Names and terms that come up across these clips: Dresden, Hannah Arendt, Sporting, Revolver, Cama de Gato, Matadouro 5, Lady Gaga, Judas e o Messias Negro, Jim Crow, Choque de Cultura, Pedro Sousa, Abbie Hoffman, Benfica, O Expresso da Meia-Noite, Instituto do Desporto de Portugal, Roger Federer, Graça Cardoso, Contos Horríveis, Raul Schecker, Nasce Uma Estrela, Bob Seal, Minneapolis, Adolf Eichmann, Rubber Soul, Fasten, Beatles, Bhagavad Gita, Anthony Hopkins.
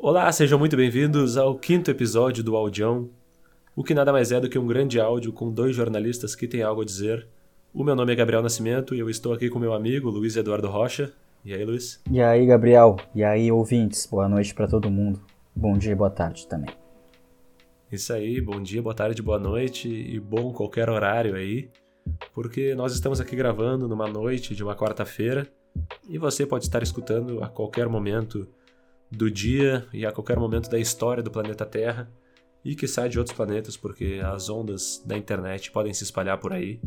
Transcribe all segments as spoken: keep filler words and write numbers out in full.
Olá, sejam muito bem-vindos ao quinto episódio do Audião, o que nada mais é do que um grande áudio com dois jornalistas que têm algo a dizer. O meu nome é Gabriel Nascimento e eu estou aqui com meu amigo Luiz Eduardo Rocha. E aí, Luiz? E aí, Gabriel? E aí, ouvintes? Boa noite para todo mundo. Bom dia e boa tarde também. Isso aí, bom dia, boa tarde, boa noite e bom qualquer horário aí, porque nós estamos aqui gravando numa noite de uma quarta-feira e você pode estar escutando a qualquer momento do dia e a qualquer momento da história do planeta Terra e que sai de outros planetas, porque as ondas da internet podem se espalhar por aí.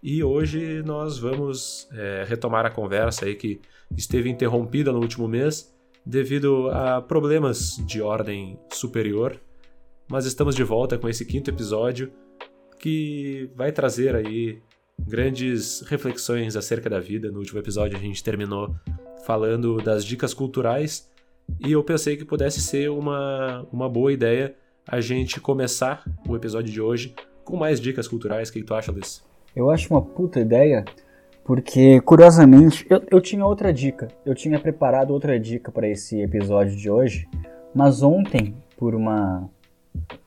E hoje nós vamos é, retomar a conversa aí que esteve interrompida no último mês devido a problemas de ordem superior, mas estamos de volta com esse quinto episódio que vai trazer aí grandes reflexões acerca da vida. No último episódio a gente terminou falando das dicas culturais e eu pensei que pudesse ser uma, uma boa ideia a gente começar o episódio de hoje com mais dicas culturais. O que tu acha, Luiz? Eu acho uma puta ideia, porque, curiosamente, eu, eu tinha outra dica. Eu tinha preparado outra dica para esse episódio de hoje, mas ontem, por uma,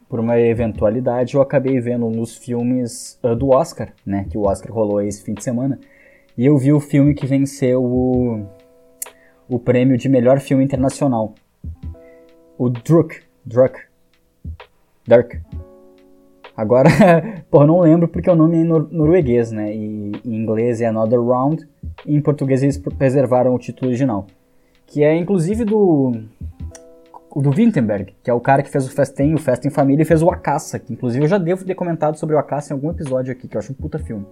por uma eventualidade, eu acabei vendo um dos filmes uh, do Oscar, né, que o Oscar rolou esse fim de semana, e eu vi o filme que venceu o, o prêmio de melhor filme internacional, o Druk, Druk, Druk. Agora, porra, não lembro porque o nome é nor- norueguês, né? E em inglês é Another Round, e em português eles preservaram o título original. Que é, inclusive, do do Vinterberg, que é o cara que fez o Fasten, o Fasten Família, e fez o A Caça, que inclusive eu já devo ter comentado sobre o A Caça em algum episódio aqui, que eu acho um puta filme.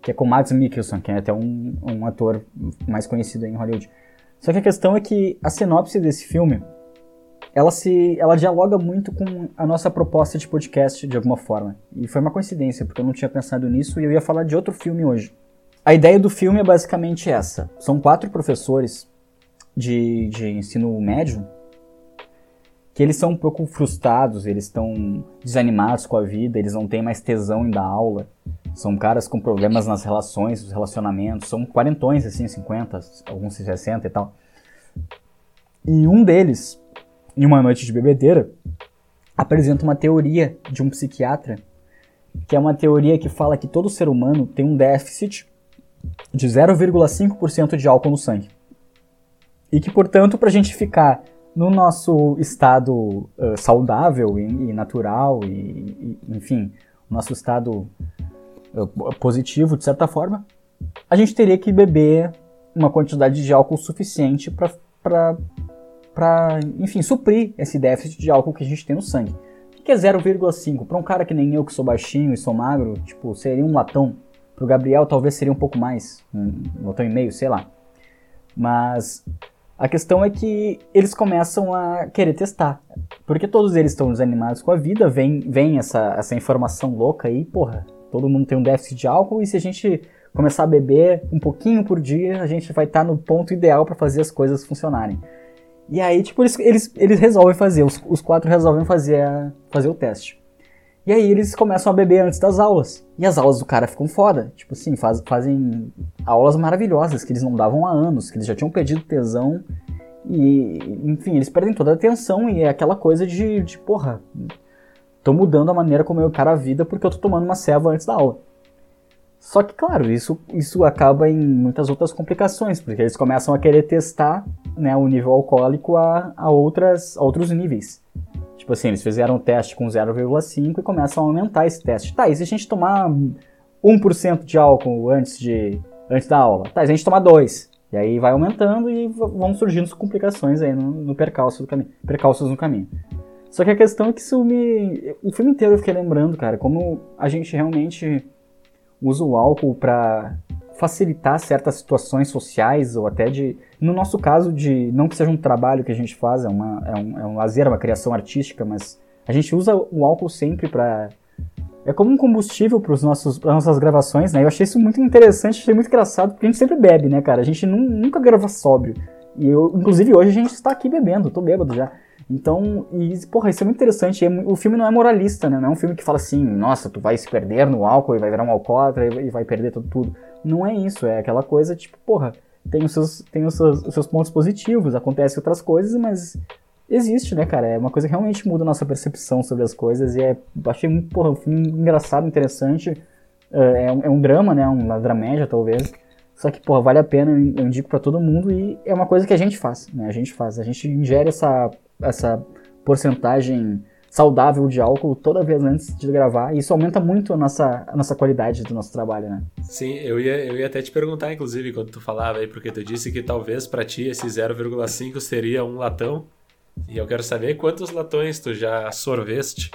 Que é com o Mads Mikkelsen, que é até um, um ator mais conhecido aí em Hollywood. Só que a questão é que a sinopse desse filme... Ela, se, ela dialoga muito com a nossa proposta de podcast, de alguma forma. E foi uma coincidência, porque eu não tinha pensado nisso e eu ia falar de outro filme hoje. A ideia do filme é basicamente essa. São quatro professores de, de ensino médio que eles são um pouco frustrados, eles estão desanimados com a vida, eles não têm mais tesão em dar aula. São caras com problemas nas relações, nos relacionamentos. São quarentões, assim, cinquenta, alguns sessenta e tal. E um deles... Em uma noite de bebedeira, apresenta uma teoria de um psiquiatra, que é uma teoria que fala que todo ser humano tem um déficit de zero vírgula cinco por cento de álcool no sangue. E que, portanto, para a gente ficar no nosso estado uh, saudável e, e natural, e, e, enfim, nosso estado uh, positivo, de certa forma, a gente teria que beber uma quantidade de álcool suficiente para... para para, enfim, suprir esse déficit de álcool que a gente tem no sangue. O que é zero vírgula cinco? Para um cara que nem eu, que sou baixinho e sou magro, tipo, seria um latão. Para o Gabriel, talvez seria um pouco mais, um latão e meio, sei lá. Mas a questão é que eles começam a querer testar. Porque todos eles estão desanimados com a vida, vem, vem essa, essa informação louca aí, porra, todo mundo tem um déficit de álcool e se a gente começar a beber um pouquinho por dia, a gente vai estar tá no ponto ideal para fazer as coisas funcionarem. E aí, tipo, eles, eles, eles resolvem fazer, os, os quatro resolvem fazer, a, fazer o teste. E aí eles começam a beber antes das aulas. E as aulas do cara ficam foda. Tipo assim, faz, fazem aulas maravilhosas que eles não davam há anos, que eles já tinham perdido tesão. E, enfim, eles perdem toda a atenção e é aquela coisa de, de porra, tô mudando a maneira como eu encaro a vida porque eu tô tomando uma ceva antes da aula. Só que, claro, isso, isso acaba em muitas outras complicações, porque eles começam a querer testar, né, o nível alcoólico a, a, outras, a outros níveis. Tipo assim, eles fizeram um teste com zero vírgula cinco e começam a aumentar esse teste. Tá, e se a gente tomar um por cento de álcool antes, de, antes da aula? Tá, e se a gente tomar dois? E aí vai aumentando e vão surgindo complicações aí no, no percalço do caminho, percalços no caminho. Só que a questão é que isso me... O filme inteiro eu fiquei lembrando, cara, como a gente realmente... usa o álcool para facilitar certas situações sociais ou até de... No nosso caso, de não que seja um trabalho que a gente faz, é, uma, é, um, é um lazer, uma criação artística, mas a gente usa o álcool sempre para... É como um combustível para as nossas gravações, né? Eu achei isso muito interessante, achei muito engraçado, porque a gente sempre bebe, né, cara? A gente nu, nunca grava sóbrio. E eu, inclusive, hoje a gente está aqui bebendo, tô bêbado já. Então, e, porra, isso é muito interessante. O filme não é moralista, né? Não é um filme que fala assim, nossa, tu vai se perder no álcool e vai virar um alcoólatra e vai perder tudo, tudo. Não é isso, é aquela coisa tipo, porra, tem os seus, tem os seus, os seus pontos positivos, acontecem outras coisas, mas existe, né, cara? É uma coisa que realmente muda a nossa percepção sobre as coisas. E é, achei muito, porra, um filme engraçado, interessante. Uh, é, um, é um drama, né? Uma dramédia, talvez. Só que, porra, vale a pena, eu indico pra todo mundo. E é uma coisa que a gente faz, né? A gente faz. A gente ingere essa, essa porcentagem saudável de álcool toda vez antes de gravar. E isso aumenta muito a nossa, a nossa qualidade do nosso trabalho, né? Sim, eu ia, eu ia até te perguntar, inclusive, quando tu falava aí. Porque tu disse que talvez pra ti esse zero vírgula cinco seria um latão. E eu quero saber quantos latões tu já sorveste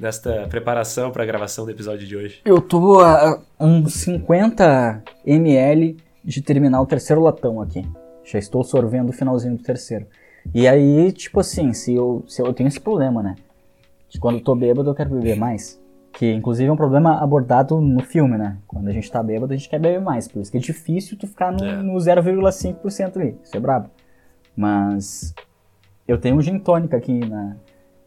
nesta preparação para a gravação do episódio de hoje. Eu tô a uns cinquenta mililitros de terminar o terceiro latão aqui. Já estou sorvendo o finalzinho do terceiro. E aí, tipo assim, se eu, se eu, eu tenho esse problema, né? De quando eu tô bêbado, eu quero beber mais. Que, inclusive, é um problema abordado no filme, né? Quando a gente tá bêbado, a gente quer beber mais. Por isso que é difícil tu ficar no, é. no zero vírgula cinco por cento ali. Isso é brabo. Mas... eu tenho um gin tônica aqui na,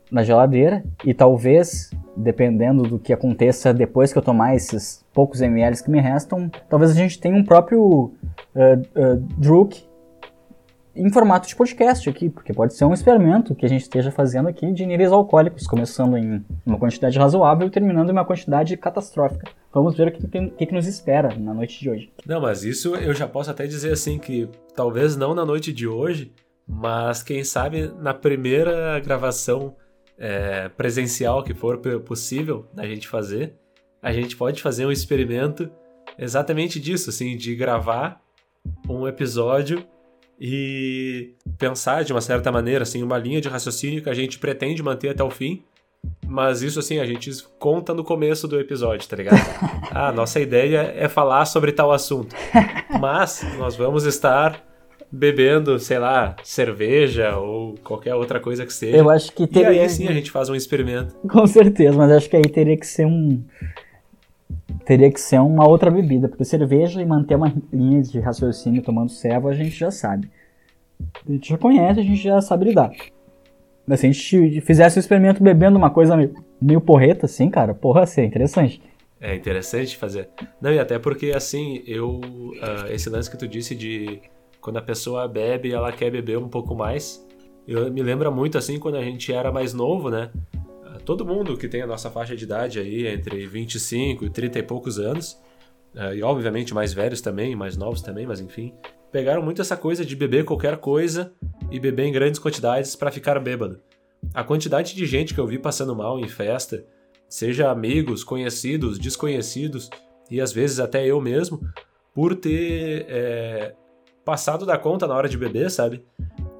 na geladeira e talvez, dependendo do que aconteça depois que eu tomar esses poucos ml que me restam, talvez a gente tenha um próprio uh, uh, Druk em formato de podcast aqui, porque pode ser um experimento que a gente esteja fazendo aqui de níveis alcoólicos, começando em uma quantidade razoável e terminando em uma quantidade catastrófica. Vamos ver o que, que, que nos espera na noite de hoje. Não, mas isso eu já posso até dizer assim que talvez não na noite de hoje, mas quem sabe na primeira gravação é, presencial que for possível a gente fazer, a gente pode fazer um experimento exatamente disso, assim, de gravar um episódio e pensar de uma certa maneira, assim, uma linha de raciocínio que a gente pretende manter até o fim, mas isso, assim, a gente conta no começo do episódio, tá ligado? Ah, nossa ideia é falar sobre tal assunto, mas nós vamos estar... bebendo, sei lá, cerveja ou qualquer outra coisa que seja. Eu acho que teria... E aí sim a gente faz um experimento. Com certeza, mas acho que aí teria que ser um... Teria que ser uma outra bebida, porque cerveja e manter uma linha de raciocínio tomando servo a gente já sabe. A gente já conhece, a gente já sabe lidar. Mas se a gente fizesse o experimento bebendo uma coisa meio, meio porreta, assim, cara, porra, assim, é interessante. É interessante fazer. Não, e até porque, assim, eu... Uh, esse lance que tu disse de... quando a pessoa bebe, ela quer beber um pouco mais. Eu me lembro muito, assim, quando a gente era mais novo, né? Todo mundo que tem a nossa faixa de idade aí, entre vinte e cinco e trinta e poucos anos, e obviamente mais velhos também, mais novos também, mas enfim, pegaram muito essa coisa de beber qualquer coisa e beber em grandes quantidades para ficar bêbado. A quantidade de gente que eu vi passando mal em festa, seja amigos, conhecidos, desconhecidos, e às vezes até eu mesmo, por ter... É... passado da conta na hora de beber, sabe?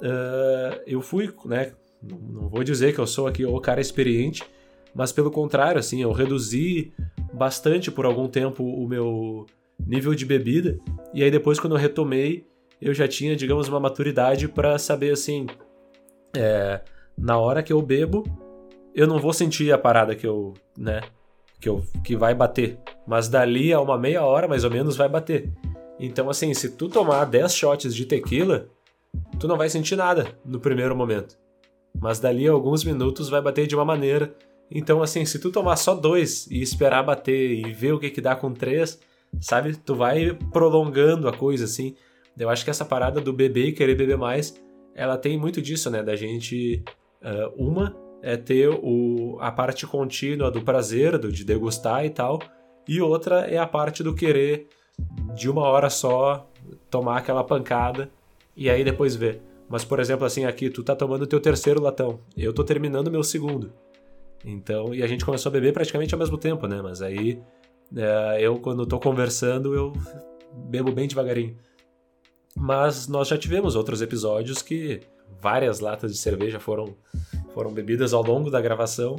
Uh, eu fui, né? Não vou dizer que eu sou aqui o cara experiente, mas pelo contrário, assim, eu reduzi bastante por algum tempo o meu nível de bebida, e aí depois quando eu retomei, eu já tinha, digamos, uma maturidade para saber, assim, é, na hora que eu bebo, eu não vou sentir a parada que eu, né? Que, eu, que vai bater, mas dali a uma meia hora, mais ou menos, vai bater. Então, assim, se tu tomar dez shots de tequila, tu não vai sentir nada no primeiro momento. Mas dali a alguns minutos vai bater de uma maneira. Então, assim, se tu tomar só dois e esperar bater e ver o que que dá com três, sabe? Tu vai prolongando a coisa, assim. Eu acho que essa parada do beber e querer beber mais, ela tem muito disso, né? Da gente... Uh, uma é ter o, a parte contínua do prazer, do, de degustar e tal. E outra é a parte do querer... de uma hora só, tomar aquela pancada e aí depois ver. Mas, por exemplo, assim, aqui tu tá tomando o teu terceiro latão, eu tô terminando o meu segundo. Então, e a gente começou a beber praticamente ao mesmo tempo, né? Mas aí, é, eu quando tô conversando, eu bebo bem devagarinho. Mas nós já tivemos outros episódios que várias latas de cerveja foram, foram bebidas ao longo da gravação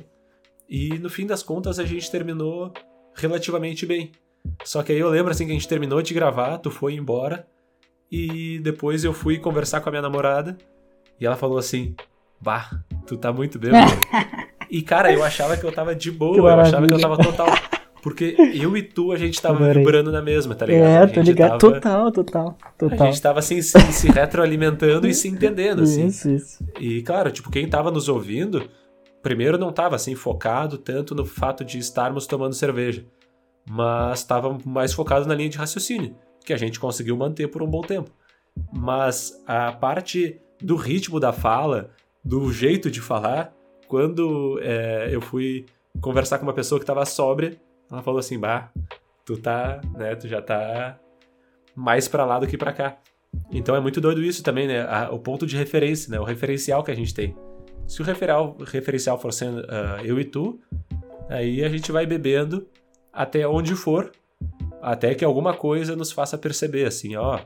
e, no fim das contas, a gente terminou relativamente bem. Só que aí eu lembro assim que a gente terminou de gravar, tu foi embora e depois eu fui conversar com a minha namorada e ela falou assim, bah, tu tá muito bêbado. E cara, eu achava que eu tava de boa, eu achava que eu tava total, porque eu e tu a gente tava Adorei. vibrando na mesma, tá ligado? É, tô ligado, tava, total, total, total. A gente tava assim se, se retroalimentando e se entendendo assim. Isso, isso. E claro, tipo, quem tava nos ouvindo, primeiro não tava assim focado tanto no fato de estarmos tomando cerveja, mas estava mais focado na linha de raciocínio, que a gente conseguiu manter por um bom tempo. Mas a parte do ritmo da fala do jeito de falar. Quando é, eu fui conversar com uma pessoa que tava sóbria, ela falou assim, bah, tu tá, né, tu já tá mais pra lá do que pra cá. Então é muito doido isso também, né, a, o ponto de referência, né, o referencial que a gente tem. Se o referal, referencial for sendo uh, eu e tu, aí a gente vai bebendo até onde for, até que alguma coisa nos faça perceber, assim, ó,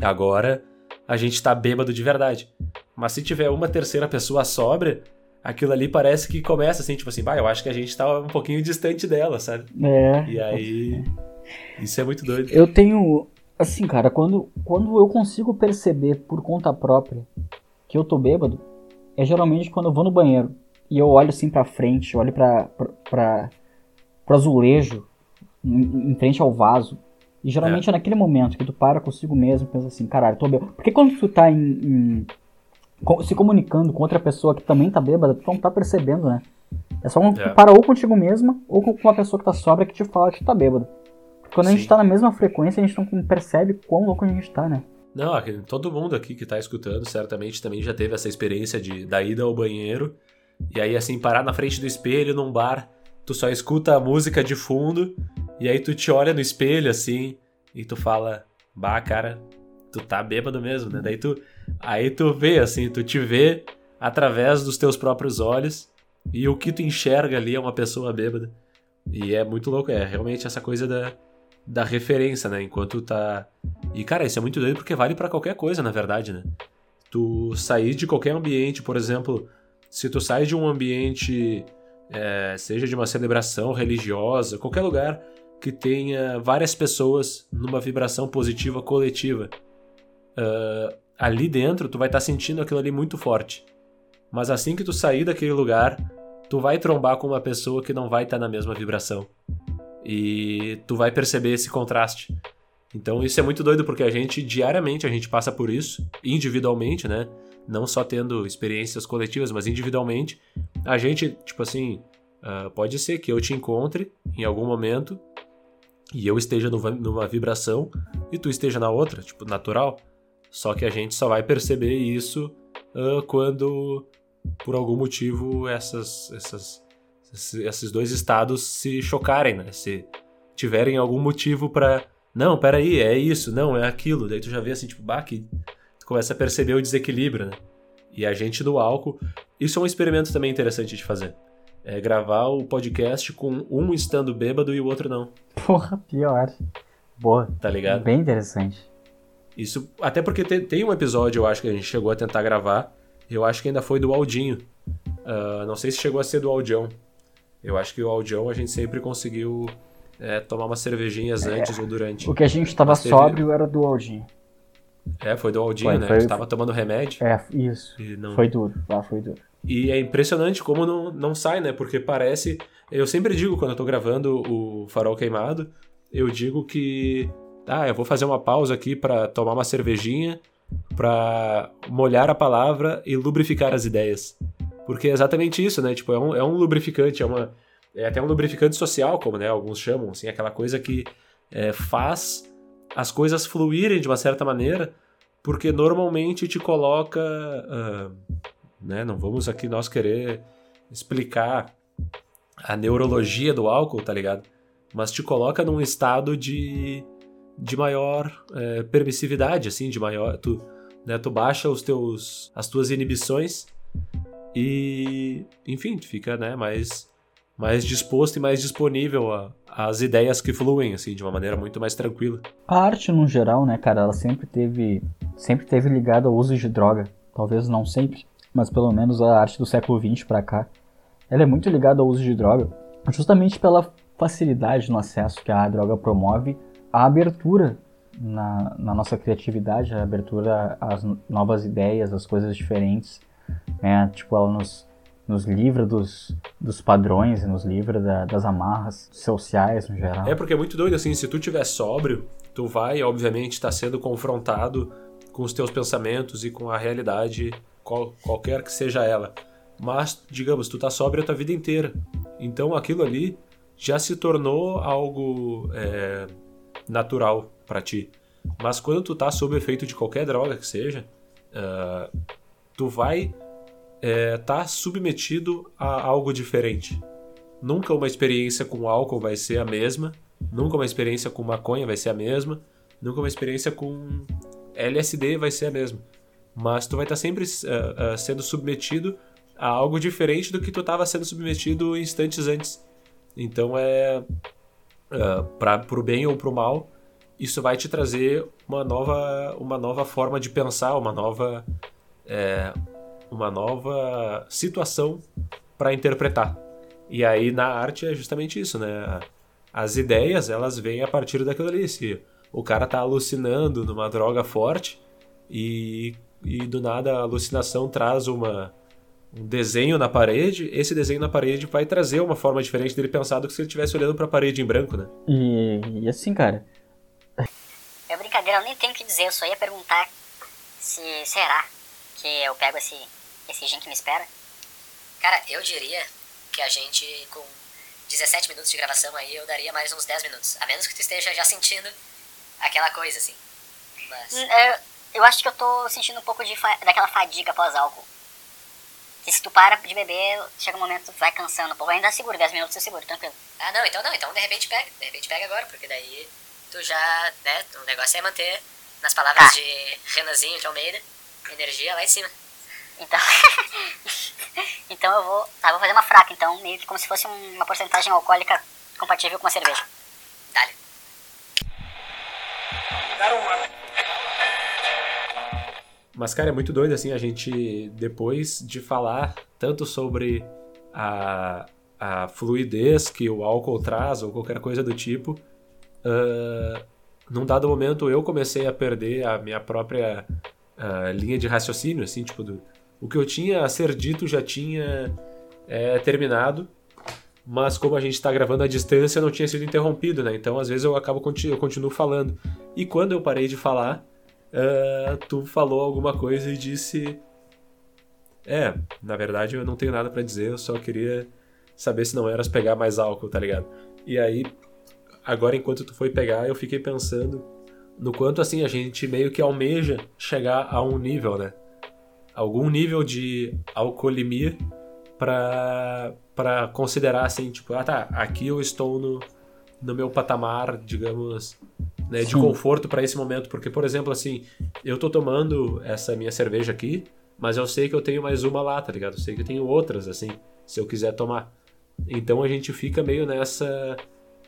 agora a gente tá bêbado de verdade. Mas se tiver uma terceira pessoa sóbria, aquilo ali parece que começa assim, tipo assim, bah, eu acho que a gente tá um pouquinho distante dela, sabe? É. E aí, isso é muito doido. Eu tenho, assim, cara, quando, quando eu consigo perceber por conta própria que eu tô bêbado, é geralmente quando eu vou no banheiro e eu olho assim pra frente, olho pra, pra, pra, pro azulejo, em, em frente ao vaso. E geralmente é. é naquele momento que tu para consigo mesmo e pensa assim, caralho, tô bêbado. Porque quando tu tá em... em se comunicando com outra pessoa que também tá bêbada, tu não tá percebendo, né? É só um, yeah. tu para ou contigo mesma ou com uma pessoa que tá sóbria que te fala que tu tá bêbado. Porque quando Sim. a gente tá na mesma frequência, a gente não percebe quão louco a gente tá, né? Não, todo mundo aqui que tá escutando certamente também já teve essa experiência de, da ida ao banheiro e aí assim, parar na frente do espelho num bar, tu só escuta a música de fundo e aí tu te olha no espelho assim e tu fala, bah, cara, tu tá bêbado mesmo, né? Daí tu... Aí tu vê, assim, tu te vê através dos teus próprios olhos e o que tu enxerga ali é uma pessoa bêbada. E é muito louco, é realmente essa coisa da, da referência, né? Enquanto tá... E, cara, isso é muito doido porque vale pra qualquer coisa, na verdade, né? Tu sair de qualquer ambiente, por exemplo, se tu sai de um ambiente, é, seja de uma celebração religiosa, qualquer lugar que tenha várias pessoas numa vibração positiva coletiva, Uh, ali dentro tu vai estar tá sentindo aquilo ali muito forte, mas assim que tu sair daquele lugar, tu vai trombar com uma pessoa que não vai estar tá na mesma vibração e tu vai perceber esse contraste. Então isso é muito doido porque a gente diariamente a gente passa por isso, individualmente, né? Não só tendo experiências coletivas, mas individualmente a gente, tipo assim, uh, pode ser que eu te encontre em algum momento e eu esteja numa, numa vibração e tu esteja na outra, tipo, natural. Só que a gente só vai perceber isso uh, quando, por algum motivo, essas, essas, esses dois estados se chocarem, né? Se tiverem algum motivo pra... Não, peraí, é isso, não, é aquilo. Daí tu já vê assim, tipo, bah, que... Tu começa a perceber o desequilíbrio, né? E a gente do álcool... Isso é um experimento também interessante de fazer. É gravar o podcast com um estando bêbado e o outro não. Porra, pior. Boa. Tá ligado? Bem interessante. Isso, até porque tem, tem um episódio, eu acho, que a gente chegou a tentar gravar. Eu acho que ainda foi do Audinho. Uh, não sei se chegou a ser do Audião. Eu acho que o Audião a gente sempre conseguiu é, tomar umas cervejinhas é, antes ou durante. O que a gente tava teve... sóbrio era do Audinho. É, foi do Audinho, foi, né? Foi... A gente tava tomando remédio. É, isso. Não... Foi duro, lá foi duro. E é impressionante como não, não sai, né? Porque parece... Eu sempre digo, quando eu tô gravando o Farol Queimado, eu digo que... Ah, eu vou fazer uma pausa aqui pra tomar uma cervejinha, pra molhar a palavra e lubrificar as ideias. Porque é exatamente isso, né? Tipo, é um, é um lubrificante, é, uma, é até um lubrificante social, como, né, alguns chamam, assim, aquela coisa que é, faz as coisas fluírem de uma certa maneira, porque normalmente te coloca... Uh, né, não vamos aqui nós querer explicar a neurologia do álcool, tá ligado? Mas te coloca num estado de... de maior é, permissividade, assim, de maior... Tu, né, tu baixa os teus, as tuas inibições e, enfim, tu fica, né, mais, mais disposto e mais disponível a, às ideias que fluem, assim, de uma maneira muito mais tranquila. A arte, no geral, né, cara, ela sempre teve, sempre teve ligada ao uso de droga. Talvez não sempre, mas pelo menos a arte do século vinte pra cá. Ela é muito ligada ao uso de droga, justamente pela facilidade no acesso que a droga promove, a abertura na, na nossa criatividade, a abertura às novas ideias, às coisas diferentes, né? Tipo, ela nos, nos livra dos, dos padrões, nos livra da, das amarras sociais, no geral. É porque é muito doido, assim, se tu estiver sóbrio, tu vai, obviamente, estar tá sendo confrontado com os teus pensamentos e com a realidade, qual, qualquer que seja ela. Mas, digamos, tu tá sóbrio a tua vida inteira. Então, aquilo ali já se tornou algo... É... natural pra ti. Mas quando tu tá sob efeito de qualquer droga que seja, uh, tu vai é, tá submetido a algo diferente. Nunca uma experiência com álcool vai ser a mesma, nunca uma experiência com maconha vai ser a mesma, nunca uma experiência com L S D vai ser a mesma. Mas tu vai estar sempre uh, uh, sendo submetido a algo diferente do que tu estava sendo submetido instantes antes. Então é... Uh, pra, pro bem ou pro mal, isso vai te trazer uma nova, uma nova forma de pensar, uma nova, é, uma nova situação para interpretar. E aí na arte é justamente isso, né? As ideias, elas vêm a partir daquilo ali. Se o cara tá alucinando numa droga forte e, e do nada a alucinação traz uma, um desenho na parede, esse desenho na parede vai trazer uma forma diferente dele pensar do que se ele estivesse olhando pra parede em branco, né? E, e assim, cara... É brincadeira, eu nem tenho o que dizer, eu só ia perguntar se será que eu pego esse, esse gin que me espera. Cara, eu diria que a gente, com dezessete minutos de gravação aí, eu daria mais uns dez minutos. A menos que tu esteja já sentindo aquela coisa, assim. Mas... Eu, eu acho que eu tô sentindo um pouco de fa- daquela fadiga pós-álcool. E se tu para de beber, chega um momento que tu vai cansando. Pô, ainda seguro, dez minutos eu seguro, tranquilo. Ah, não, então não, então de repente pega, de repente pega agora, porque daí tu já, né, o negócio é manter, nas palavras tá. de Renanzinho de Almeida, energia lá em cima. Então, então eu vou, tá, vou fazer uma fraca, então, meio que como se fosse uma porcentagem alcoólica compatível com uma cerveja. Dá-lhe. Mas, cara, é muito doido, assim, a gente, depois de falar tanto sobre a, a fluidez que o álcool traz ou qualquer coisa do tipo, uh, num dado momento eu comecei a perder a minha própria uh, linha de raciocínio, assim, tipo, do, o que eu tinha a ser dito já tinha é, terminado, mas como a gente tá gravando à distância, não tinha sido interrompido, né? Então, às vezes, eu acabo continu- eu continuo falando. E quando eu parei de falar... Uh, tu falou alguma coisa e disse é, na verdade eu não tenho nada pra dizer, eu só queria saber se não eras pegar mais álcool, tá ligado? E aí, agora enquanto tu foi pegar, eu fiquei pensando no quanto assim a gente meio que almeja chegar a um nível, né? Algum nível de alcoolemia pra, pra considerar assim, tipo, ah tá, aqui eu estou no, no meu patamar, digamos... Né, de conforto para esse momento, porque, por exemplo, assim, eu tô tomando essa minha cerveja aqui, mas eu sei que eu tenho mais uma lá, tá ligado? Eu sei que eu tenho outras, assim, se eu quiser tomar. Então a gente fica meio nessa...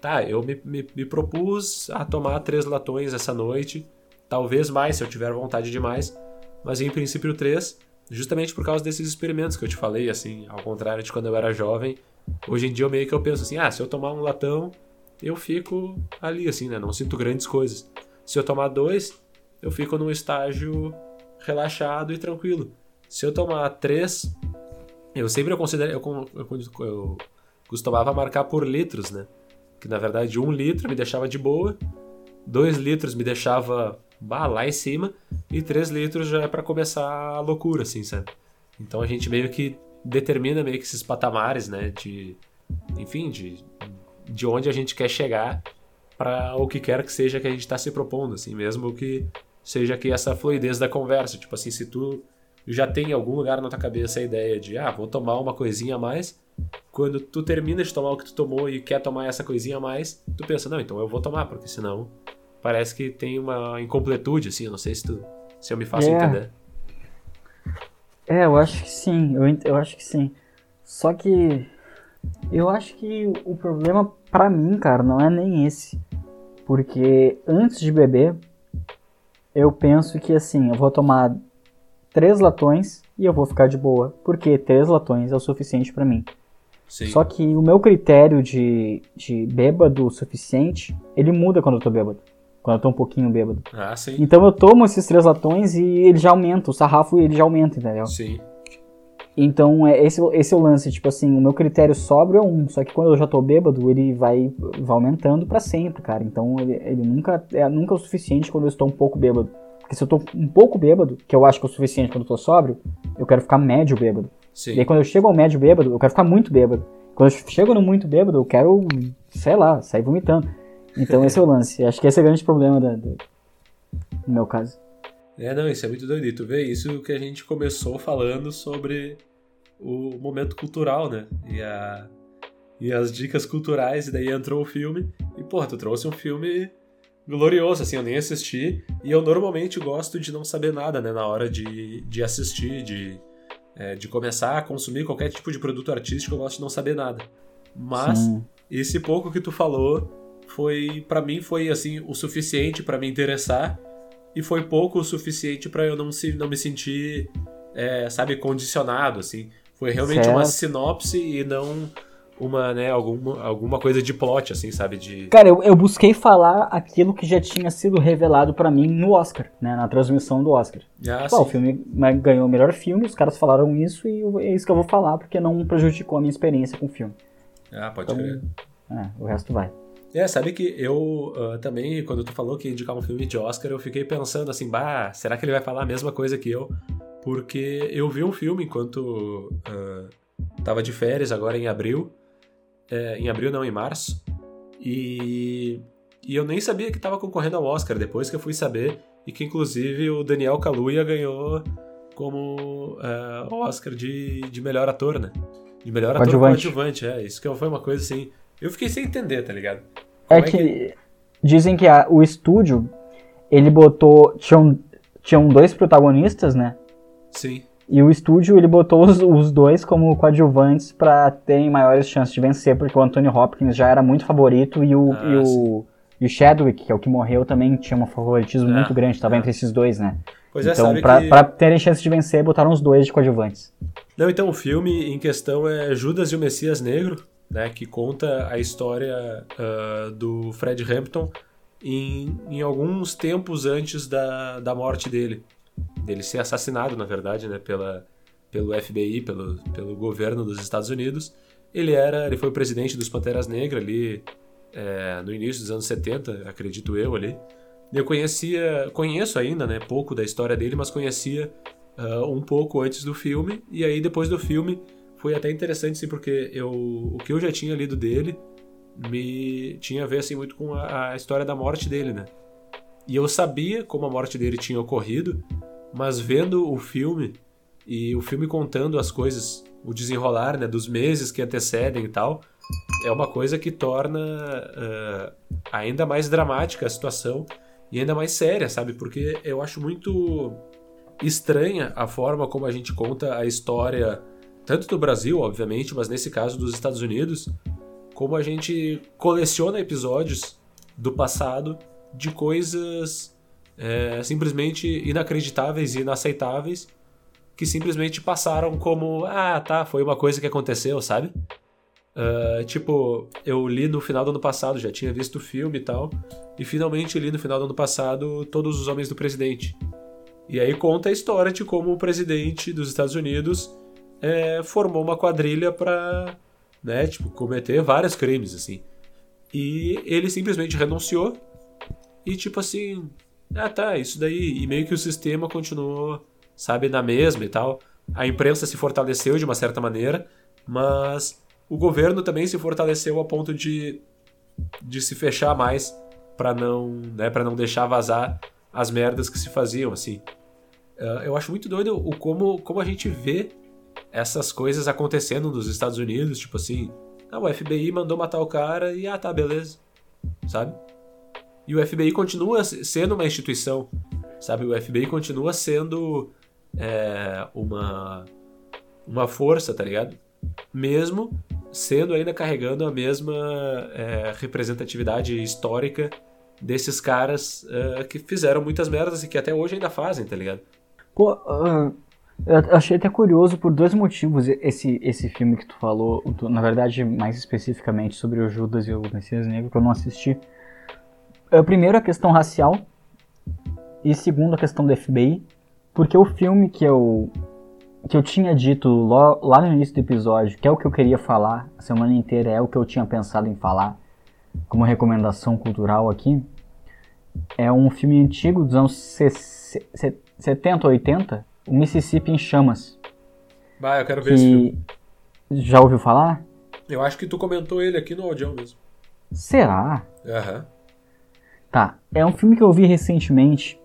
Tá, eu me, me, me propus a tomar três latões essa noite, talvez mais, se eu tiver vontade de mais, mas em princípio três, justamente por causa desses experimentos que eu te falei, assim, ao contrário de quando eu era jovem, hoje em dia eu meio que eu penso assim, ah, se eu tomar um latão... eu fico ali, assim, né? Não sinto grandes coisas. Se eu tomar dois, eu fico num estágio relaxado e tranquilo. Se eu tomar três, eu sempre eu considero... Eu, eu, eu costumava marcar por litros, né? Que, na verdade, um litro me deixava de boa, dois litros me deixava bah, lá em cima, e três litros já é pra começar a loucura, assim, sabe? Então, a gente meio que determina meio que esses patamares, né? De... Enfim, de... de onde a gente quer chegar para o que quer que seja que a gente está se propondo, assim, mesmo que seja aqui essa fluidez da conversa, tipo assim, se tu já tem em algum lugar na tua cabeça a ideia de, ah, vou tomar uma coisinha a mais, quando tu termina de tomar o que tu tomou e quer tomar essa coisinha a mais, tu pensa, não, então eu vou tomar, porque senão parece que tem uma incompletude, assim, eu não sei se tu, se eu me faço é. entender. É, eu acho que sim, eu, eu acho que sim, só que eu acho que o problema pra mim, cara, não é nem esse. Porque antes de beber, eu penso que assim, eu vou tomar três latões e eu vou ficar de boa. Porque três latões é o suficiente pra mim. Sim. Só que o meu critério de, de bêbado o suficiente, ele muda quando eu tô bêbado. Quando eu tô um pouquinho bêbado. Ah, sim. Então eu tomo esses três latões e ele já aumenta, o sarrafo ele já aumenta, entendeu? Sim. Então, esse, esse é o lance, tipo assim, o meu critério sóbrio é um, só que quando eu já tô bêbado, ele vai, vai aumentando pra sempre, cara. Então, ele, ele nunca, é, nunca é o suficiente quando eu estou um pouco bêbado. Porque se eu tô um pouco bêbado, que eu acho que é o suficiente quando eu tô sóbrio, eu quero ficar médio bêbado. Sim. E aí, quando eu chego ao médio bêbado, eu quero ficar muito bêbado. Quando eu chego no muito bêbado, eu quero, sei lá, sair vomitando. Então, esse é o lance. Acho que esse é o grande problema da, da, no meu caso. É, não, isso é muito doido. Tu vê isso que a gente começou falando sobre o momento cultural, né? E, a, e as dicas culturais, e daí entrou o filme. E, porra, tu trouxe um filme glorioso, assim, eu nem assisti. E eu normalmente gosto de não saber nada, né? Na hora de, de assistir, de, é, de começar a consumir qualquer tipo de produto artístico, eu gosto de não saber nada. Mas Sim. esse pouco que tu falou foi, pra mim, foi, assim, o suficiente pra me interessar. E foi pouco o suficiente pra eu não, se, não me sentir, é, sabe, condicionado, assim. Foi realmente certo. Uma sinopse e não uma, né, alguma, alguma coisa de plot, assim, sabe? De... Cara, eu, eu busquei falar aquilo que já tinha sido revelado pra mim no Oscar, né? Na transmissão do Oscar. Ah, Pô, o filme ganhou o melhor filme, os caras falaram isso e eu, é isso que eu vou falar, porque não prejudicou a minha experiência com o filme. Ah, pode então, crer. É, o resto vai. É, sabe que eu uh, também, quando tu falou que ia indicar um filme de Oscar, eu fiquei pensando assim, bah, será que ele vai falar a mesma coisa que eu? Porque eu vi um filme enquanto uh, tava de férias agora em abril, é, em abril não, em março, e, e eu nem sabia que tava concorrendo ao Oscar, depois que eu fui saber, e que inclusive o Daniel Kaluuya ganhou como uh, Oscar de, de melhor ator, né? De melhor ator coadjuvante, é, isso que foi uma coisa assim... Eu fiquei sem entender, tá ligado? É, é que... que... Dizem que a, o estúdio, ele botou... Tinham, tinham dois protagonistas, né? Sim. E o estúdio, ele botou os, os dois como coadjuvantes pra terem maiores chances de vencer, porque o Anthony Hopkins já era muito favorito e o, ah, e o, e o Chadwick, que é o que morreu, também tinha um favoritismo ah, muito grande, tava ah. entre esses dois, né? Pois é, então, sabe pra, que... pra terem chance de vencer, botaram os dois de coadjuvantes. Não, então o filme em questão é Judas e o Messias Negro, né, que conta a história uh, do Fred Hampton em, em alguns tempos antes da, da morte dele. Dele ser assassinado, na verdade, né, pela, pelo F B I, pelo, pelo governo dos Estados Unidos. Ele, era, ele foi o presidente dos Panteras Negras ali é, no início dos anos setenta, acredito eu. Ali. Eu conhecia, conheço ainda, né, pouco da história dele, mas conhecia uh, um pouco antes do filme. E aí, depois do filme... Foi até interessante, sim, porque eu, o que eu já tinha lido dele me tinha a ver assim, muito com a, a história da morte dele, né? E eu sabia como a morte dele tinha ocorrido, mas vendo o filme, e o filme contando as coisas, o desenrolar, né, dos meses que antecedem e tal, é uma coisa que torna uh, ainda mais dramática a situação e ainda mais séria, sabe? Porque eu acho muito estranha a forma como a gente conta a história... Tanto do Brasil, obviamente, mas nesse caso dos Estados Unidos, como a gente coleciona episódios do passado de coisas é, simplesmente inacreditáveis e inaceitáveis que simplesmente passaram como, ah, tá, foi uma coisa que aconteceu, sabe? Uh, tipo, eu li no final do ano passado, já tinha visto o filme e tal, e finalmente li no final do ano passado Todos os Homens do Presidente. E aí conta a história de como o presidente dos Estados Unidos... É, formou uma quadrilha pra, né, tipo, cometer vários crimes, assim. E ele simplesmente renunciou e, tipo assim, ah, tá, isso daí. E meio que o sistema continuou, sabe, na mesma e tal. A imprensa se fortaleceu de uma certa maneira, mas o governo também se fortaleceu a ponto de, de se fechar mais pra não, né, pra não deixar vazar as merdas que se faziam, assim. Eu acho muito doido o como, como a gente vê essas coisas acontecendo nos Estados Unidos, tipo assim, ah, o F B I mandou matar o cara e ah, tá, beleza, sabe? E o F B I continua sendo uma instituição, sabe? O F B I continua sendo é, uma, uma força, tá ligado? Mesmo sendo ainda carregando a mesma é, representatividade histórica desses caras é, que fizeram muitas merdas e que até hoje ainda fazem, tá ligado? Pô, uh... eu achei até curioso por dois motivos esse, esse filme que tu falou, na verdade, mais especificamente sobre o Judas e o Messias Negro, que eu não assisti. Primeiro, a questão racial, e segundo, a questão do F B I, porque o filme que eu, que eu tinha dito lá, lá no início do episódio, que é o que eu queria falar a semana inteira, é o que eu tinha pensado em falar como recomendação cultural aqui, é um filme antigo dos anos setenta, oitenta, o Mississippi em Chamas. Bah, eu quero ver que... esse filme. Já ouviu falar? Eu acho que tu comentou ele aqui no Audião mesmo. Será? Aham. Uhum. Tá, é um filme que eu vi recentemente,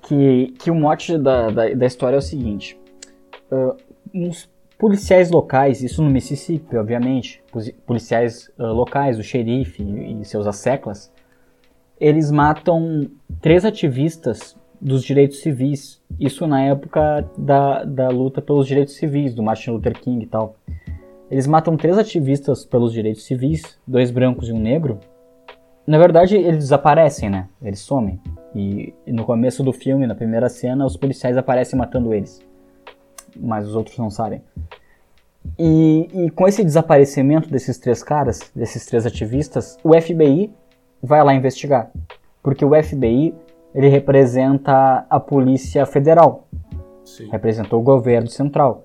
que, que o mote da, da, da história é o seguinte. Uh, uns Policiais locais, isso no Mississippi, obviamente, policiais uh, locais, o xerife e, e seus asseclas, eles matam três ativistas dos direitos civis, isso na época da, da luta pelos direitos civis, do Martin Luther King e tal. Eles matam três ativistas pelos direitos civis, dois brancos e um negro. Na verdade, eles desaparecem, né? Eles somem. E no começo do filme, na primeira cena, os policiais aparecem matando eles. Mas os outros não sabem. E, e com esse desaparecimento desses três caras, desses três ativistas, o F B I vai lá investigar. Porque o F B I, ele representa a Polícia Federal. Sim. Representou o governo central.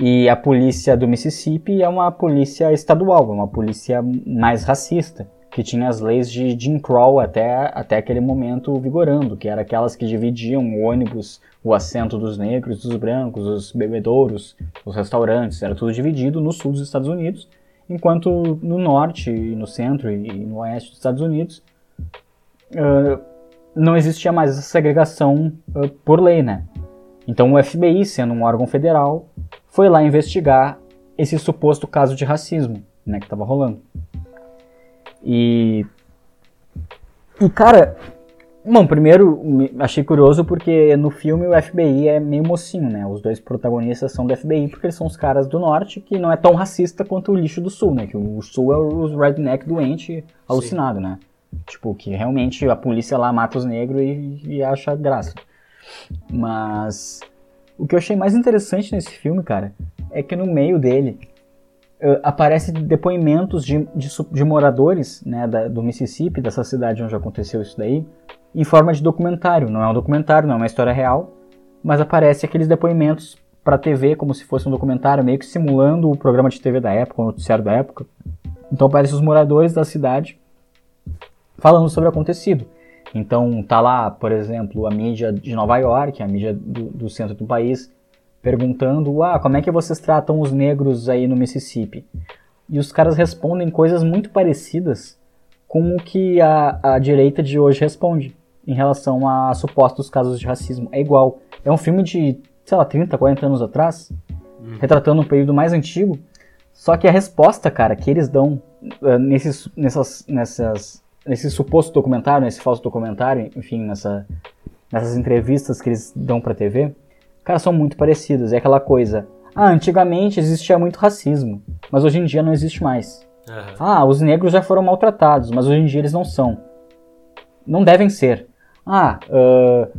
E a polícia do Mississippi é uma polícia estadual, é uma polícia mais racista, que tinha as leis de Jim Crow até, até aquele momento vigorando, que eram aquelas que dividiam o ônibus, o assento dos negros, dos brancos, os bebedouros, os restaurantes, era tudo dividido no sul dos Estados Unidos, enquanto no norte, no centro e no oeste dos Estados Unidos uh, não existia mais essa segregação uh, por lei, né? Então o F B I, sendo um órgão federal, foi lá investigar esse suposto caso de racismo, né, que estava rolando. E, e cara, bom, primeiro achei curioso porque no filme o F B I é meio mocinho, né? Os dois protagonistas são do F B I porque eles são os caras do norte, que não é tão racista quanto o lixo do sul, né? Que o sul é os redneck doente, alucinado, sim, né? Tipo, que realmente a polícia lá mata os negros e, e acha graça. Mas o que eu achei mais interessante nesse filme, cara, é que no meio dele Uh, aparecem depoimentos de, de, de moradores, né, da, do Mississippi, dessa cidade onde aconteceu isso daí, em forma de documentário. Não é um documentário, não é uma história real, mas aparece aqueles depoimentos para T V como se fosse um documentário, meio que simulando o programa de T V da época, o noticiário da época. Então aparecem os moradores da cidade falando sobre o acontecido. Então tá lá, por exemplo, a mídia de Nova York, a mídia do, do centro do país, perguntando, ah, como é que vocês tratam os negros aí no Mississippi? E os caras respondem coisas muito parecidas com o que a, a direita de hoje responde em relação a supostos casos de racismo. É igual. É um filme de, sei lá, trinta, quarenta anos atrás, hum. retratando um período mais antigo, só que a resposta, cara, que eles dão uh, nesses, nessas, nessas, nesse suposto documentário, nesse falso documentário, enfim, nessa, nessas entrevistas que eles dão pra T V, cara, são muito parecidas. É aquela coisa, ah, antigamente existia muito racismo, mas hoje em dia não existe mais. Uhum. Ah, os negros já foram maltratados, mas hoje em dia eles não são. Não devem ser. Ah, uh,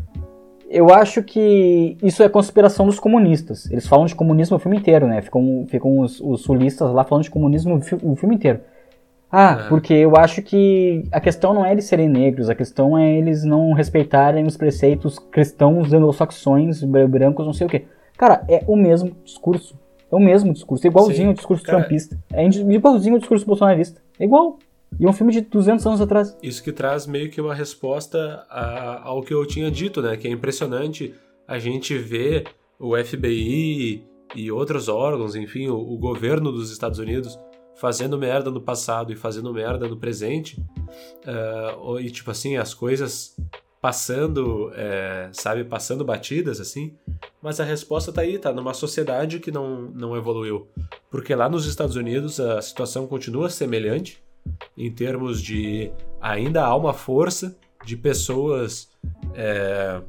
eu acho que isso é conspiração dos comunistas. Eles falam de comunismo o filme inteiro, né? Ficam, ficam os, os sulistas lá falando de comunismo o filme inteiro. Ah, porque eu acho que a questão não é eles serem negros, a questão é eles não respeitarem os preceitos cristãos, anglo-saxões, brancos, não sei o quê. Cara, é o mesmo discurso. É o mesmo discurso. É igualzinho o discurso trumpista. É igualzinho o discurso bolsonarista. É igual. E é um filme de duzentos anos atrás. Isso que traz meio que uma resposta a, ao que eu tinha dito, né? Que é impressionante a gente ver o F B I e outros órgãos, enfim, o, o governo dos Estados Unidos fazendo merda no passado e fazendo merda no presente, uh, e tipo assim, as coisas passando, é, sabe, passando batidas, assim, mas a resposta tá aí, tá numa sociedade que não, não evoluiu, porque lá nos Estados Unidos a situação continua semelhante, em termos de ainda há uma força de pessoas é,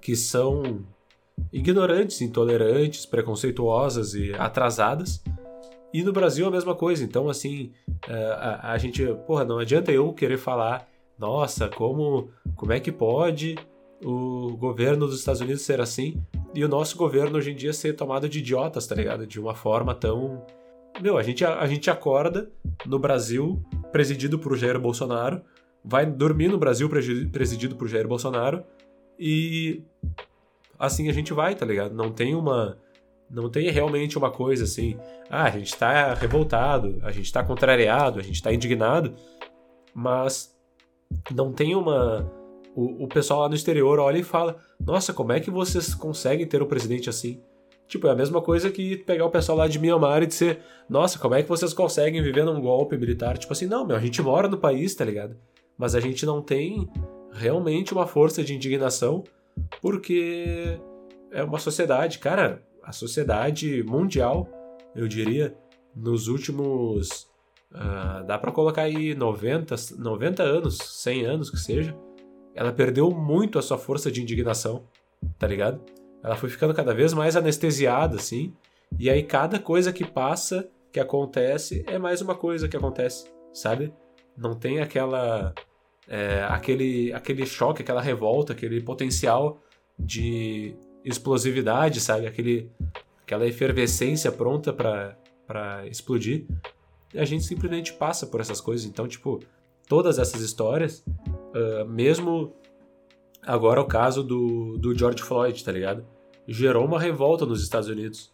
que são ignorantes, intolerantes, preconceituosas e atrasadas. E no Brasil a mesma coisa, então assim, a, a gente, porra, não adianta eu querer falar, nossa, como, como é que pode o governo dos Estados Unidos ser assim e o nosso governo hoje em dia ser tomado de idiotas, tá ligado? De uma forma tão... Meu, a gente, a, a gente acorda no Brasil presidido por Jair Bolsonaro, vai dormir no Brasil presidido por Jair Bolsonaro e assim a gente vai, tá ligado? Não tem uma... Não tem realmente uma coisa assim, ah, a gente tá revoltado, a gente tá contrariado, a gente tá indignado, mas não tem uma... O, o pessoal lá no exterior olha e fala, nossa, como é que vocês conseguem ter um presidente assim? Tipo, é a mesma coisa que pegar o pessoal lá de Mianmar e dizer, nossa, como é que vocês conseguem viver num golpe militar? Tipo assim, não, meu, a gente mora no país, tá ligado? Mas a gente não tem realmente uma força de indignação, porque é uma sociedade, cara... a sociedade mundial, eu diria, nos últimos... Uh, dá para colocar aí noventa anos, cem anos que seja, ela perdeu muito a sua força de indignação, tá ligado? Ela foi ficando cada vez mais anestesiada, assim, e aí cada coisa que passa, que acontece, é mais uma coisa que acontece, sabe? Não tem aquela... É, aquele, aquele choque, aquela revolta, aquele potencial de explosividade, sabe? Aquele, aquela efervescência pronta pra, pra explodir. E a gente simplesmente passa por essas coisas. Então, tipo, todas essas histórias, uh, mesmo agora o caso do, do George Floyd, tá ligado? Gerou uma revolta nos Estados Unidos,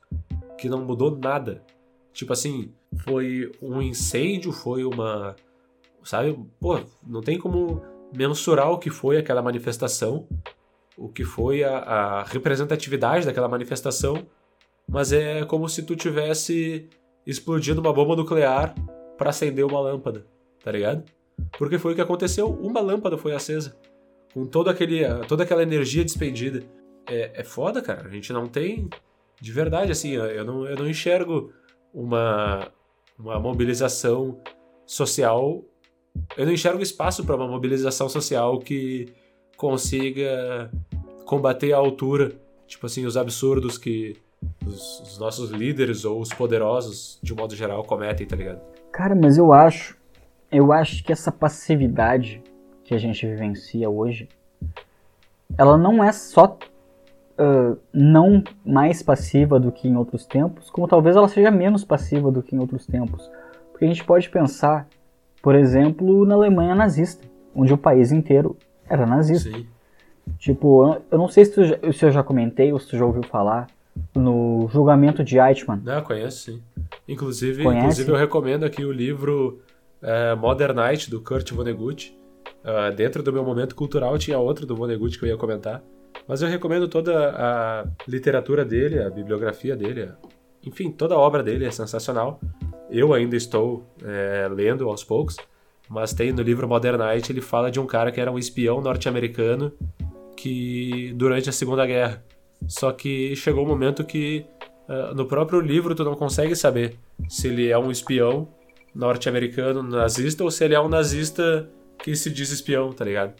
que não mudou nada. Tipo assim, foi um incêndio, foi uma... Sabe, pô, não tem como mensurar o que foi aquela manifestação, o que foi a, a representatividade daquela manifestação, mas é como se tu tivesse explodindo uma bomba nuclear para acender uma lâmpada, tá ligado? Porque foi o que aconteceu, uma lâmpada foi acesa, com todo aquele, toda aquela energia despendida. É, é foda, cara, a gente não tem, de verdade, assim, eu não, eu não enxergo uma, uma mobilização social... Eu não enxergo espaço para uma mobilização social que consiga combater à altura, tipo assim, os absurdos que os, os nossos líderes ou os poderosos, de um modo geral, cometem, tá ligado? Cara, mas eu acho, eu acho que essa passividade que a gente vivencia hoje, ela não é só uh, não mais passiva do que em outros tempos, como talvez ela seja menos passiva do que em outros tempos. Porque a gente pode pensar... Por exemplo, na Alemanha nazista, onde o país inteiro era nazista. Sim. Tipo, eu não sei se, tu já, se eu já comentei ou se tu já ouviu falar no julgamento de Eichmann. Não, conheço sim. Inclusive, inclusive eu recomendo aqui o livro uh, Mother Night, do Kurt Vonnegut. Uh, dentro do meu momento cultural tinha outro do Vonnegut que eu ia comentar. Mas eu recomendo toda a literatura dele, a bibliografia dele. Enfim, toda a obra dele é sensacional. Eu ainda estou é, lendo aos poucos, mas tem no livro Modern Night, ele fala de um cara que era um espião norte-americano que durante a Segunda Guerra. Só que chegou um momento que uh, no próprio livro tu não consegue saber se ele é um espião norte-americano nazista ou se ele é um nazista que se diz espião, tá ligado?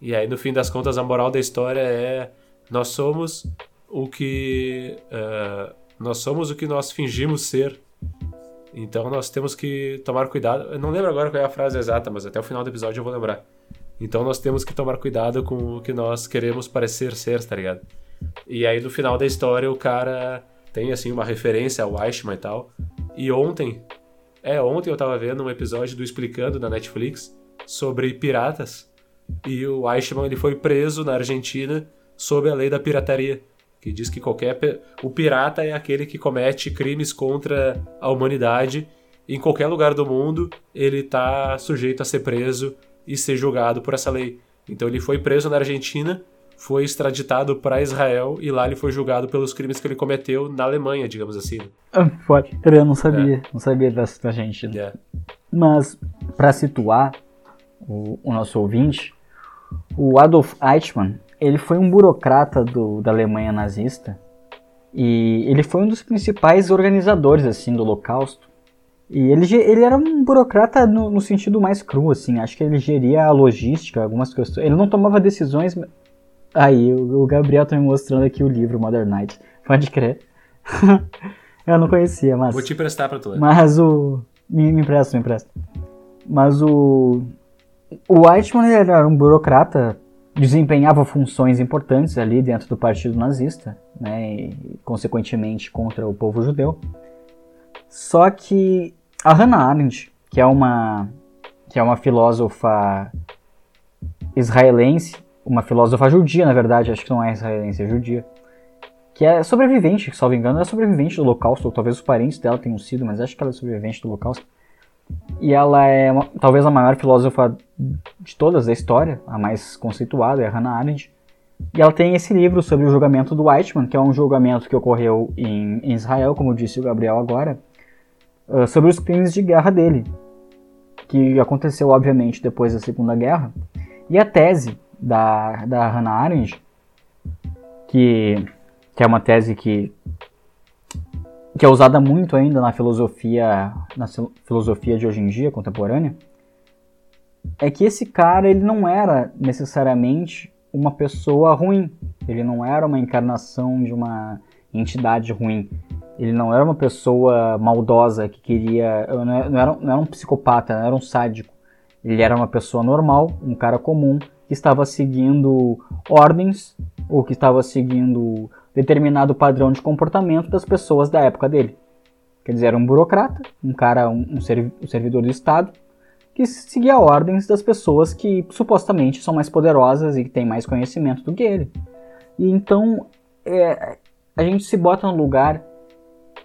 E aí no fim das contas a moral da história é: nós somos o que uh, nós somos o que nós fingimos ser. Então nós temos que tomar cuidado. Eu não lembro agora qual é a frase exata, mas até o final do episódio eu vou lembrar. Então nós temos que tomar cuidado com o que nós queremos parecer ser, tá ligado? E aí no final da história o cara tem assim uma referência ao Eichmann e tal. E ontem, é ontem eu tava vendo um episódio do Explicando na Netflix sobre piratas. E o Eichmann ele foi preso na Argentina sob a lei da pirataria, que diz que qualquer... O pirata é aquele que comete crimes contra a humanidade. Em qualquer lugar do mundo, ele tá sujeito a ser preso e ser julgado por essa lei. Então ele foi preso na Argentina, foi extraditado para Israel e lá ele foi julgado pelos crimes que ele cometeu na Alemanha, digamos assim. Ah, pode crer, eu não sabia. É. Não sabia dessa Argentina. É. Mas, para situar o, o nosso ouvinte, o Adolf Eichmann, ele foi um burocrata do, da Alemanha nazista e ele foi um dos principais organizadores assim, do Holocausto. E ele, ele era um burocrata no, no sentido mais cru, assim. Acho que ele geria a logística, algumas questões. Ele não tomava decisões. Aí, o, o Gabriel tá me mostrando aqui o livro Modern Night. Pode crer. Eu não conhecia, mas... Vou te emprestar pra tu. Mas o... Me, me empresta, me empresta. Mas o... O Eichmann era um burocrata, desempenhava funções importantes ali dentro do partido nazista, né, e consequentemente contra o povo judeu. Só que a Hannah Arendt, que é uma, que é uma filósofa israelense, uma filósofa judia, na verdade, acho que não é israelense, é judia, que é sobrevivente, se não me engano, ela é sobrevivente do Holocausto, ou talvez os parentes dela tenham sido, mas acho que ela é sobrevivente do Holocausto. E ela é uma, talvez a maior filósofa de todas da história, a mais conceituada, é a Hannah Arendt. E ela tem esse livro sobre o julgamento do Eichmann, que é um julgamento que ocorreu em, em Israel, como disse o Gabriel agora, uh, sobre os crimes de guerra dele, que aconteceu, obviamente, depois da Segunda Guerra. E a tese da, da Hannah Arendt, que, que é uma tese que que é usada muito ainda na filosofia, na filosofia de hoje em dia, contemporânea, é que esse cara, ele não era necessariamente uma pessoa ruim. Ele não era uma encarnação de uma entidade ruim. Ele não era uma pessoa maldosa que queria... Não era, não era um psicopata, não era um sádico. Ele era uma pessoa normal, um cara comum, que estava seguindo ordens ou que estava seguindo determinado padrão de comportamento das pessoas da época dele. Quer dizer, era um burocrata, um cara, um, um servidor do Estado, que seguia ordens das pessoas que supostamente são mais poderosas e que têm mais conhecimento do que ele. E então, é, a gente se bota no lugar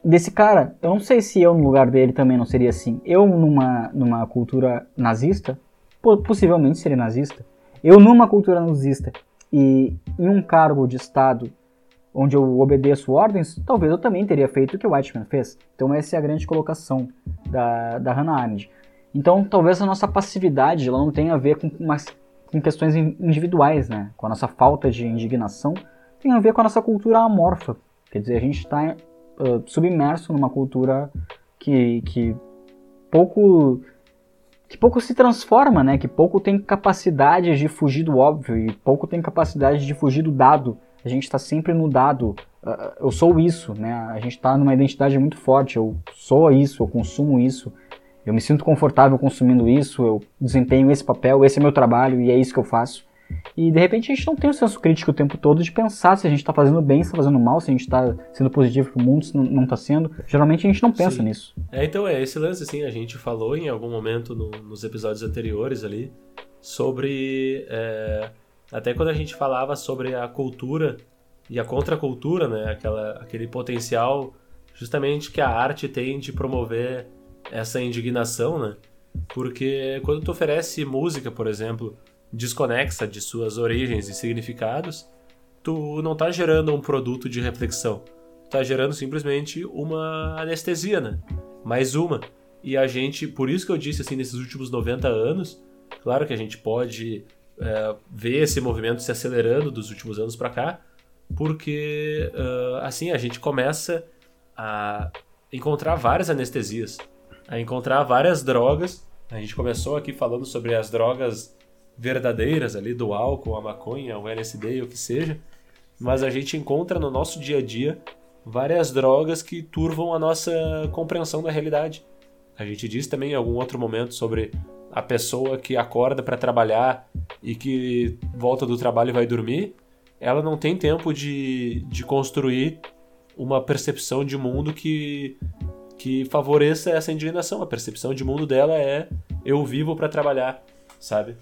desse cara. Eu não sei se eu no lugar dele também não seria assim. Eu numa, numa cultura nazista, possivelmente seria nazista. Eu numa cultura nazista e em um cargo de Estado onde eu obedeço ordens, talvez eu também teria feito o que o Eichmann fez. Então essa é a grande colocação da, da Hannah Arendt. Então, talvez a nossa passividade ela não tenha a ver com, umas, com questões individuais, né? Com a nossa falta de indignação, tem a ver com a nossa cultura amorfa. Quer dizer, a gente está uh, submerso numa cultura que, que, pouco, que pouco se transforma, né? Que pouco tem capacidade de fugir do óbvio e pouco tem capacidade de fugir do dado. A gente está sempre no dado, uh, eu sou isso, né? A gente está numa identidade muito forte, eu sou isso, eu consumo isso. Eu me sinto confortável consumindo isso, eu desempenho esse papel, esse é meu trabalho e é isso que eu faço. E de repente a gente não tem o senso crítico o tempo todo de pensar se a gente está fazendo bem, se está fazendo mal, se a gente está sendo positivo para o mundo, se não está sendo. Geralmente a gente não pensa Sim. nisso. É, então é esse lance, assim, a gente falou em algum momento no, nos episódios anteriores ali sobre... É, até quando a gente falava sobre a cultura e a contracultura, né, aquela, aquele potencial justamente que a arte tem de promover... essa indignação, né? Porque quando tu oferece música, por exemplo, desconexa de suas origens e significados, tu não tá gerando um produto de reflexão. Tu tá gerando simplesmente uma anestesia, né? Mais uma. E a gente, por isso que eu disse assim, nesses últimos noventa anos, claro que a gente pode é, ver esse movimento se acelerando dos últimos anos pra cá, porque uh, assim, a gente começa a encontrar várias anestesias, a encontrar várias drogas. A gente começou aqui falando sobre as drogas verdadeiras ali, do álcool, a maconha, o L S D, o que seja, mas a gente encontra no nosso dia a dia várias drogas que turvam a nossa compreensão da realidade. A gente disse também em algum outro momento sobre a pessoa que acorda para trabalhar e que volta do trabalho e vai dormir, ela não tem tempo de, de construir uma percepção de mundo que... que favoreça essa indignação. A percepção de mundo dela é eu vivo para trabalhar, sabe?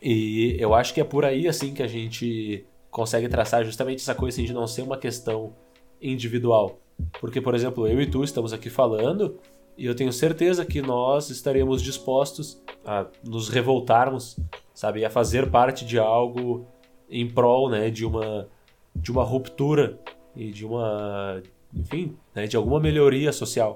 E eu acho que é por aí assim que a gente consegue traçar justamente essa coisa assim, de não ser uma questão individual. Porque, por exemplo, eu e tu estamos aqui falando e eu tenho certeza que nós estaremos dispostos a nos revoltarmos, sabe? A fazer parte de algo em prol, né? De uma, de uma ruptura e de uma... enfim, né, de alguma melhoria social.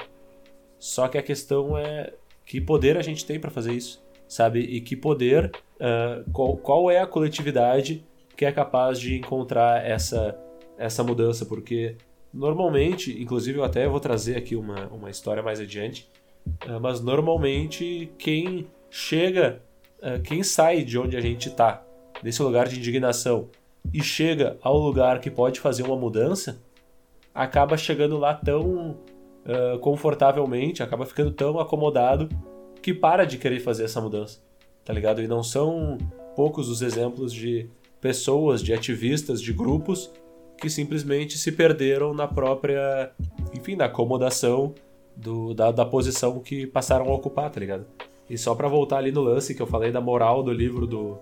Só que a questão é que poder a gente tem para fazer isso, sabe? E que poder, uh, qual, qual é a coletividade que é capaz de encontrar essa, essa mudança? Porque normalmente, inclusive eu até vou trazer aqui uma, uma história mais adiante, uh, mas normalmente quem chega, uh, quem sai de onde a gente está, desse lugar de indignação, e chega ao lugar que pode fazer uma mudança, acaba chegando lá tão uh, confortavelmente, acaba ficando tão acomodado que para de querer fazer essa mudança, tá ligado? E não são poucos os exemplos de pessoas, de ativistas, de grupos que simplesmente se perderam na própria, enfim, na acomodação do, da, da posição que passaram a ocupar, tá ligado? E só pra voltar ali no lance que eu falei da moral do livro do,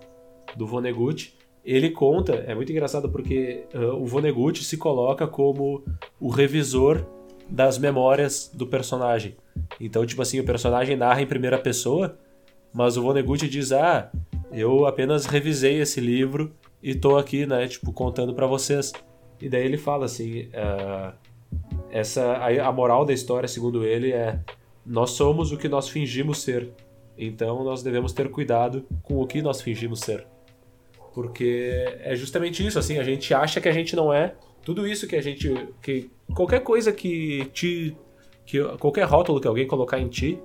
do Vonnegut, ele conta, é muito engraçado porque uh, o Vonnegut se coloca como o revisor das memórias do personagem. Então, tipo assim, o personagem narra em primeira pessoa, mas o Vonnegut diz, ah, eu apenas revisei esse livro e tô aqui, né, tipo, contando pra vocês. E daí ele fala assim, uh, essa, a, a moral da história, segundo ele, é nós somos o que nós fingimos ser, então nós devemos ter cuidado com o que nós fingimos ser. Porque é justamente isso, assim, a gente acha que a gente não é, tudo isso que a gente, que, Qualquer coisa que te... Que, qualquer rótulo que alguém colocar em ti,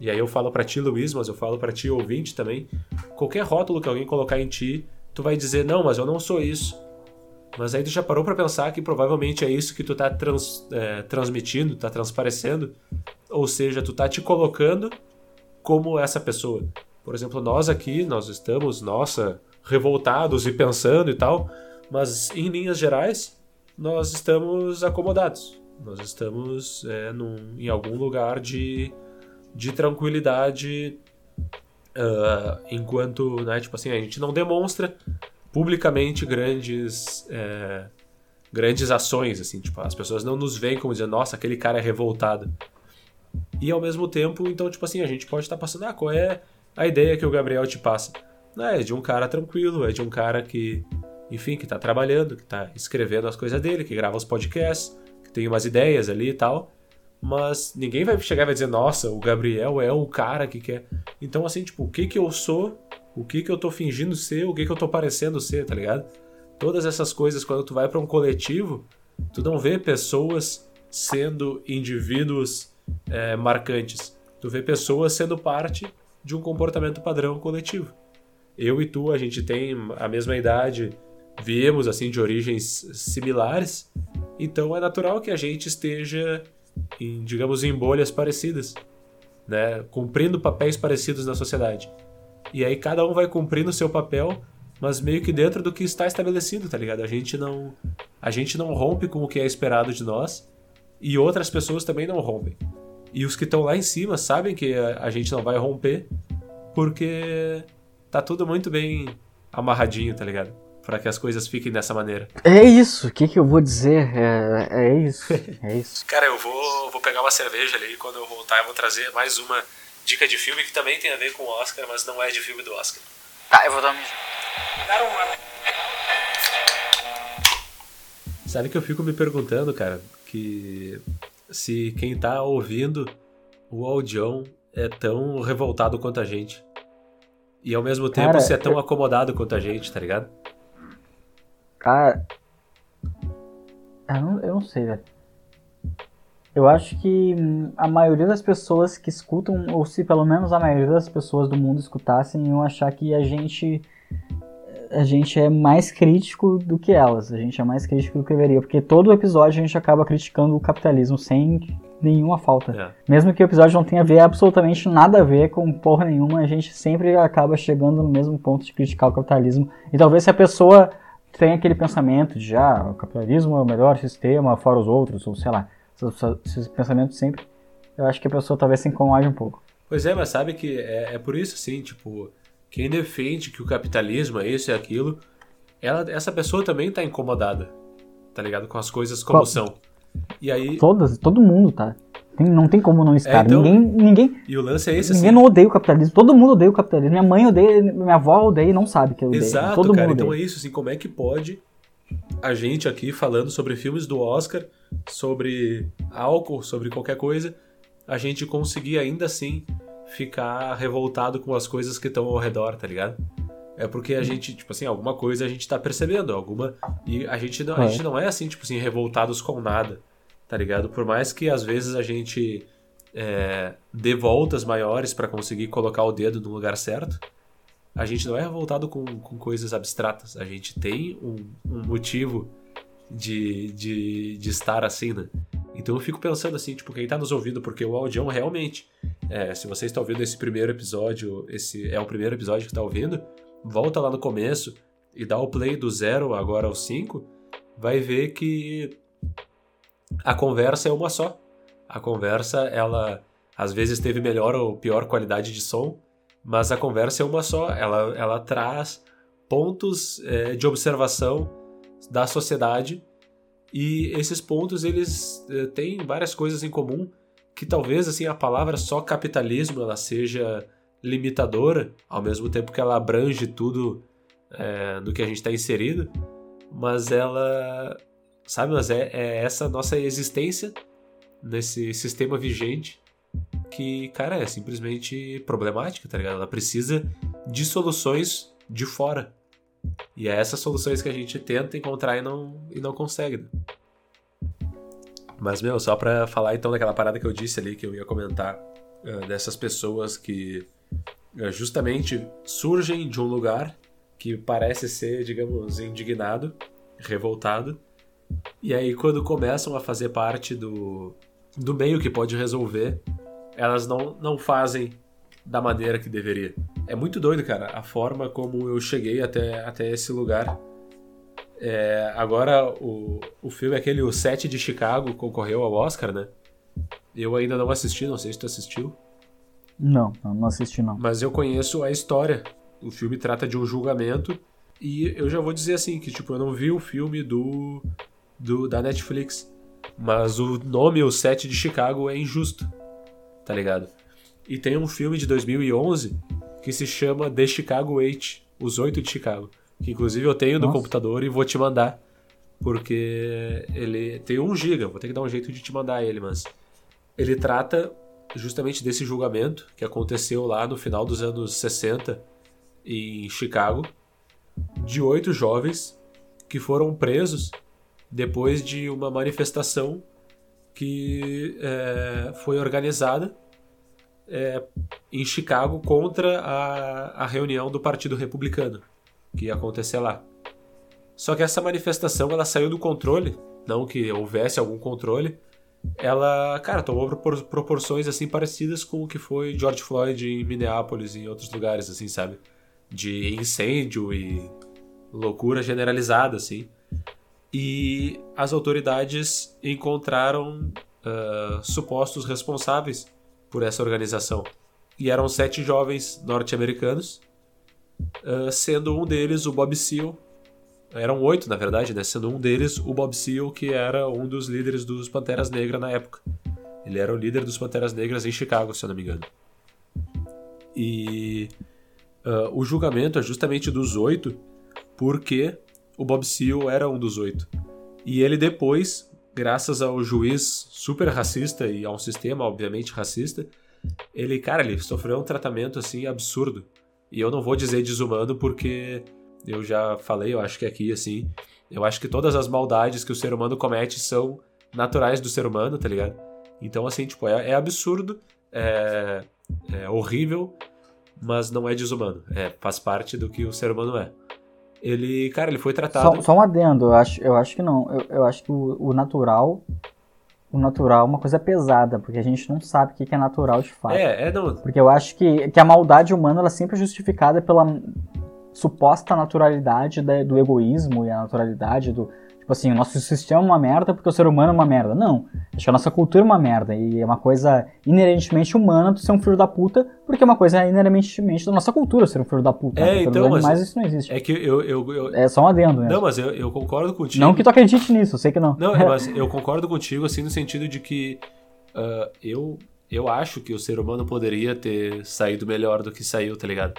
e aí eu falo pra ti, Luiz, mas eu falo pra ti, ouvinte, também, qualquer rótulo que alguém colocar em ti, tu vai dizer, não, mas eu não sou isso. Mas aí tu já parou pra pensar que provavelmente é isso que tu tá trans, é, transmitindo, tá transparecendo, ou seja, tu tá te colocando como essa pessoa. Por exemplo, nós aqui, nós estamos, nossa, revoltados e pensando e tal, mas em linhas gerais, nós estamos acomodados. Nós estamos é, num, em algum lugar de, de tranquilidade, uh, enquanto, né, tipo assim, a gente não demonstra publicamente grandes, é, grandes ações, assim, tipo, as pessoas não nos veem como dizendo, nossa, aquele cara é revoltado. E ao mesmo tempo, então, tipo assim, a gente pode estar passando, ah, qual é a ideia que o Gabriel te passa? Não, é de um cara tranquilo, é de um cara que, enfim, que tá trabalhando, que tá escrevendo as coisas dele, que grava os podcasts, tem umas ideias ali e tal, mas ninguém vai chegar e vai dizer, nossa, o Gabriel é o cara que quer... Então, assim, tipo, o que que eu sou, o que que eu tô fingindo ser, o que que eu tô parecendo ser, tá ligado? Todas essas coisas, quando tu vai pra um coletivo, tu não vê pessoas sendo indivíduos é, marcantes, tu vê pessoas sendo parte de um comportamento padrão coletivo. Eu e tu, a gente tem a mesma idade, viemos, assim, de origens similares, então é natural que a gente esteja, em, digamos, em bolhas parecidas, né? Cumprindo papéis parecidos na sociedade. E aí cada um vai cumprindo o seu papel, mas meio que dentro do que está estabelecido, tá ligado? A gente não, a gente não rompe com o que é esperado de nós, e outras pessoas também não rompem. E os que estão lá em cima sabem que a, a gente não vai romper, porque tá tudo muito bem amarradinho, tá ligado? Pra que as coisas fiquem dessa maneira. É isso, o que que eu vou dizer? É, é isso, é isso. Cara, eu vou, vou pegar uma cerveja ali e quando eu voltar eu vou trazer mais uma dica de filme que também tem a ver com o Oscar, mas não é de filme do Oscar. Tá, eu vou dar uma... Dar uma... Sabe que eu fico me perguntando, cara, que se quem tá ouvindo o Audião é tão revoltado quanto a gente. E ao mesmo tempo, cara, se é tão eu... acomodado quanto a gente, tá ligado? Cara, eu não, eu não sei, velho. Eu acho que a maioria das pessoas que escutam, ou se pelo menos a maioria das pessoas do mundo escutassem, iam achar que a gente, a gente é mais crítico do que elas. A gente é mais crítico do que deveria. Porque todo episódio a gente acaba criticando o capitalismo sem nenhuma falta. É. Mesmo que o episódio não tenha a ver, absolutamente nada a ver com porra nenhuma, a gente sempre acaba chegando no mesmo ponto de criticar o capitalismo. E talvez se a pessoa... tem aquele pensamento de, ah, o capitalismo é o melhor sistema, fora os outros, ou sei lá, esses pensamentos sempre, eu acho que a pessoa talvez se incomode um pouco. Pois é, mas sabe que é, é por isso, assim, tipo, quem defende que o capitalismo é isso e aquilo, ela, essa pessoa também tá incomodada, tá ligado? Com as coisas como Qual? são. E aí... Todas, todo mundo, tá? Tem, não tem como não estar. É, então... ninguém, ninguém, e o lance é esse, ninguém assim. Não odeia o capitalismo. Todo mundo odeia o capitalismo. Minha mãe odeia, minha avó odeia e não sabe que eu odeio. Exato, todo cara. Mundo então odeia. É isso. Assim, como é que pode a gente aqui falando sobre filmes do Oscar, sobre álcool, sobre qualquer coisa, a gente conseguir ainda assim ficar revoltado com as coisas que estão ao redor, tá ligado? É porque a gente, tipo assim, alguma coisa a gente tá percebendo, alguma... E a gente não é, a gente não é assim, tipo assim, revoltados com nada. Tá ligado? Por mais que às vezes a gente é, dê voltas maiores pra conseguir colocar o dedo no lugar certo, a gente não é revoltado com, com coisas abstratas. A gente tem um, um motivo de, de, de estar assim, né? Então eu fico pensando assim, tipo, quem tá nos ouvindo, porque o Audião realmente, é, se você está ouvindo esse primeiro episódio, esse é o primeiro episódio que tá ouvindo, volta lá no começo e dá o play do zero agora ao cinco, vai ver que... a conversa é uma só. A conversa, ela às vezes teve melhor ou pior qualidade de som, mas a conversa é uma só. Ela, ela traz pontos é, de observação da sociedade e esses pontos, eles é, têm várias coisas em comum que talvez assim, a palavra só capitalismo ela seja limitadora, ao mesmo tempo que ela abrange tudo é, do que a gente está inserido, mas ela... Sabe, mas é, é essa nossa existência nesse sistema vigente que, cara, é simplesmente problemática, tá ligado? Ela precisa de soluções de fora. E é essas soluções que a gente tenta encontrar e não, e não consegue. Mas, meu, só pra falar então daquela parada que eu disse ali, que eu ia comentar, uh, dessas pessoas que uh, justamente surgem de um lugar que parece ser, digamos, indignado, revoltado, e aí quando começam a fazer parte do, do meio que pode resolver, elas não, não fazem da maneira que deveria. É muito doido, cara, a forma como eu cheguei até, até esse lugar. É, agora, o, o filme, aquele, o Sete de Chicago, concorreu ao Oscar, né? Eu ainda não assisti, não sei se tu assistiu. Não, não assisti não. Mas eu conheço a história. O filme trata de um julgamento e eu já vou dizer assim, que tipo, eu não vi o filme do, do da Netflix, mas o nome, o Sete de Chicago, é injusto, tá ligado? E tem um filme de dois mil e onze que se chama The Chicago Eight, Os Oito de Chicago, que inclusive eu tenho no Nossa. computador e vou te mandar, porque ele tem um giga, vou ter que dar um jeito de te mandar ele, mas ele trata justamente desse julgamento que aconteceu lá no final dos anos sessenta em Chicago, de oito jovens que foram presos depois de uma manifestação que é, foi organizada é, em Chicago contra a, a reunião do Partido Republicano que ia acontecer lá. Só que essa manifestação, ela saiu do controle, não que houvesse algum controle, ela, cara, tomou proporções assim parecidas com o que foi George Floyd em Minneapolis e em outros lugares, assim, sabe? De incêndio e loucura generalizada, assim. E as autoridades encontraram uh, supostos responsáveis por essa organização. E eram sete jovens norte-americanos, Uh, sendo um deles o Bob Seal. Eram oito, na verdade, né? Sendo um deles o Bob Seal, que era um dos líderes dos Panteras Negras na época. Ele era o líder dos Panteras Negras em Chicago, se eu não me engano. E uh, o julgamento é justamente dos oito, porque o Bob Seal era um dos oito. E ele depois, graças ao juiz super racista e a um sistema, obviamente, racista, ele, cara, ele sofreu um tratamento assim absurdo. E eu não vou dizer desumano porque eu já falei, eu acho que aqui, assim, eu acho que todas as maldades que o ser humano comete são naturais do ser humano, tá ligado? Então, assim, tipo, é, é absurdo, é, é horrível, mas não é desumano. É, faz parte do que o ser humano é. Ele, cara, ele foi tratado... Só, só um adendo, eu acho, eu acho que não. Eu, eu acho que o, o natural... O natural é uma coisa pesada, porque a gente não sabe o que é natural de fato. É, é não. Porque eu acho que, que a maldade humana ela sempre é justificada pela suposta naturalidade da, do egoísmo e a naturalidade do... Tipo assim, o nosso sistema é uma merda porque o ser humano é uma merda. Não, acho que a nossa cultura é uma merda e é uma coisa inerentemente humana tu ser um filho da puta, porque é uma coisa inerentemente da nossa cultura ser um filho da puta. É, né? Então, mas... Animais, isso não existe. É que eu... eu, eu... É só um adendo mesmo. Não, mas eu, eu concordo contigo. Não que tu acredite nisso, eu sei que não. Não, mas eu concordo contigo, assim, no sentido de que uh, eu, eu acho que o ser humano poderia ter saído melhor do que saiu, tá ligado?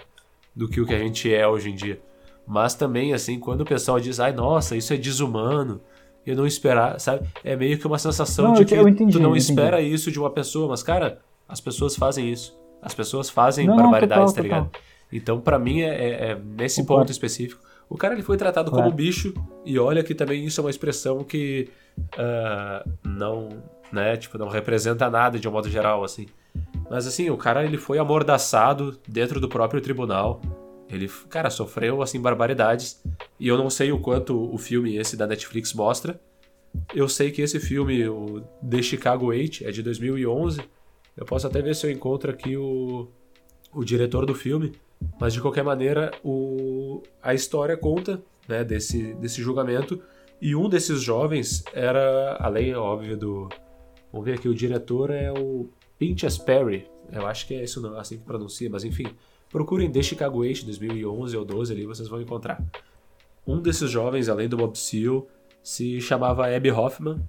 Do que o que a gente é hoje em dia. Mas também, assim, quando o pessoal diz, ai, nossa, isso é desumano, eu não esperava, sabe? É meio que uma sensação não, de que eu entendi, tu não espera isso de uma pessoa, mas, cara, as pessoas fazem isso. As pessoas fazem não, barbaridades, não, total, tá ligado? Total. Então, pra mim, é, é nesse o ponto claro. específico. O cara, ele foi tratado claro. como bicho, e olha que também isso é uma expressão que uh, não, né, tipo, não representa nada de um modo geral, assim. Mas, assim, o cara, ele foi amordaçado dentro do próprio tribunal. Ele, cara, sofreu, assim, barbaridades. E eu não sei o quanto o filme esse da Netflix mostra. Eu sei que esse filme, o The Chicago Eight, é de dois mil e onze. Eu posso até ver se eu encontro aqui o, o diretor do filme. Mas, de qualquer maneira, o, a história conta, né, desse, desse julgamento. E um desses jovens era, além, óbvio, do... Vamos ver aqui, o diretor é o Pinchas Perry. Eu acho que é isso, não, assim que pronuncia, mas enfim... Procurem The Chicago Eight, dois mil e onze ou doze ali, vocês vão encontrar. Um desses jovens, além do Bob Seal, se chamava Abbie Hoffman.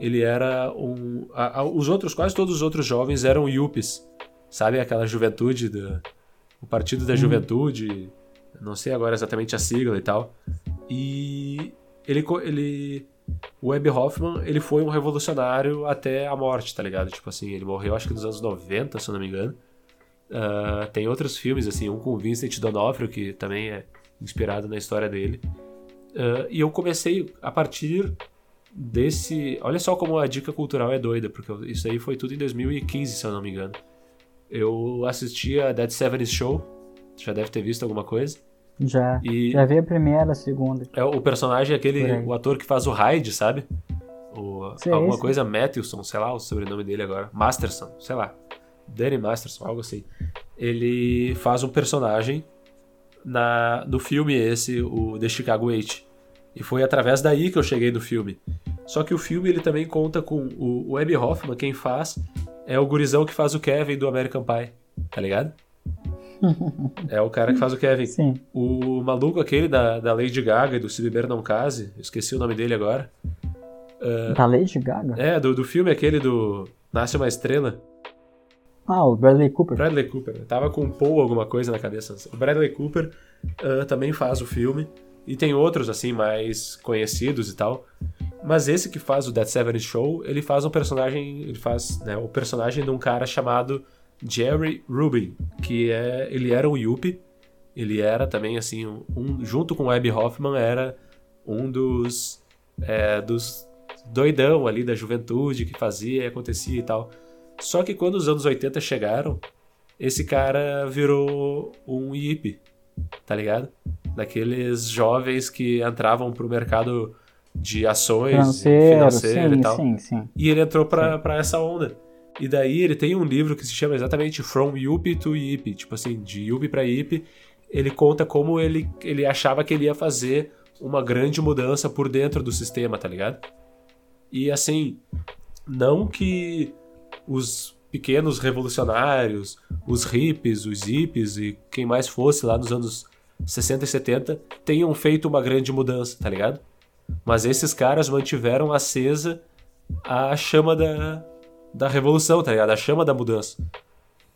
Ele era um... A, a, os outros, quase todos os outros jovens eram yuppies. Sabe aquela juventude, do, o partido da juventude, não sei agora exatamente a sigla e tal. E ele... ele o Abbie Hoffman, ele foi um revolucionário até a morte, tá ligado? Tipo assim, ele morreu acho que nos anos noventa, se eu não me engano. Uh, tem outros filmes, assim, um com o Vincent D'Onofrio, que também é inspirado na história dele. Uh, e eu comecei a partir desse... Olha só como a dica cultural é doida, porque isso aí foi tudo em dois mil e quinze, se eu não me engano. Eu assisti a That seventies Show, já deve ter visto alguma coisa. Já, e já vi a primeira, a segunda. É, o personagem é aquele, o ator que faz o Hyde, sabe? O, sei, alguma sei. coisa, Matthewson, sei lá o sobrenome dele agora. Masterson, sei lá. Danny Masterson, algo assim. Ele faz um personagem na, no filme esse, o The Chicago Eight. E foi através daí que eu cheguei no filme. Só que o filme ele também conta com o, o Abbie Hoffman, quem faz é o gurizão que faz o Kevin do American Pie, tá ligado? É o cara que faz o Kevin. Sim. O maluco aquele da, da Lady Gaga e do Se Beber Não Case, eu esqueci o nome dele agora. Uh, da Lady Gaga? É, do, do filme aquele do Nasce Uma Estrela. Ah, o Bradley Cooper. Bradley Cooper. Tava com um Paul alguma coisa na cabeça. O Bradley Cooper uh, também faz o filme. E tem outros, assim, mais conhecidos e tal. Mas esse que faz o That seventies Show, ele faz um personagem... Ele faz, né, o personagem de um cara chamado Jerry Rubin. Que é... Ele era um yuppie. Ele era também, assim... Um, junto com o Abbie Hoffman, era um dos... É, dos doidão ali da juventude que fazia e acontecia e tal. Só que quando os anos oitenta chegaram, esse cara virou um hippie, tá ligado? Daqueles jovens que entravam pro mercado de ações, financeiro, financeiro sim, e tal. Sim, sim. E ele entrou pra, pra essa onda. E daí ele tem um livro que se chama exatamente From Yuppie to Hippie, tipo assim, de yuppie pra hippie. Ele conta como ele, ele achava que ele ia fazer uma grande mudança por dentro do sistema, tá ligado? E assim, não que... os pequenos revolucionários, os hippies, os hippies e quem mais fosse lá nos anos sessenta e setenta tenham feito uma grande mudança, tá ligado? Mas esses caras mantiveram acesa a chama da, da revolução, tá ligado? A chama da mudança.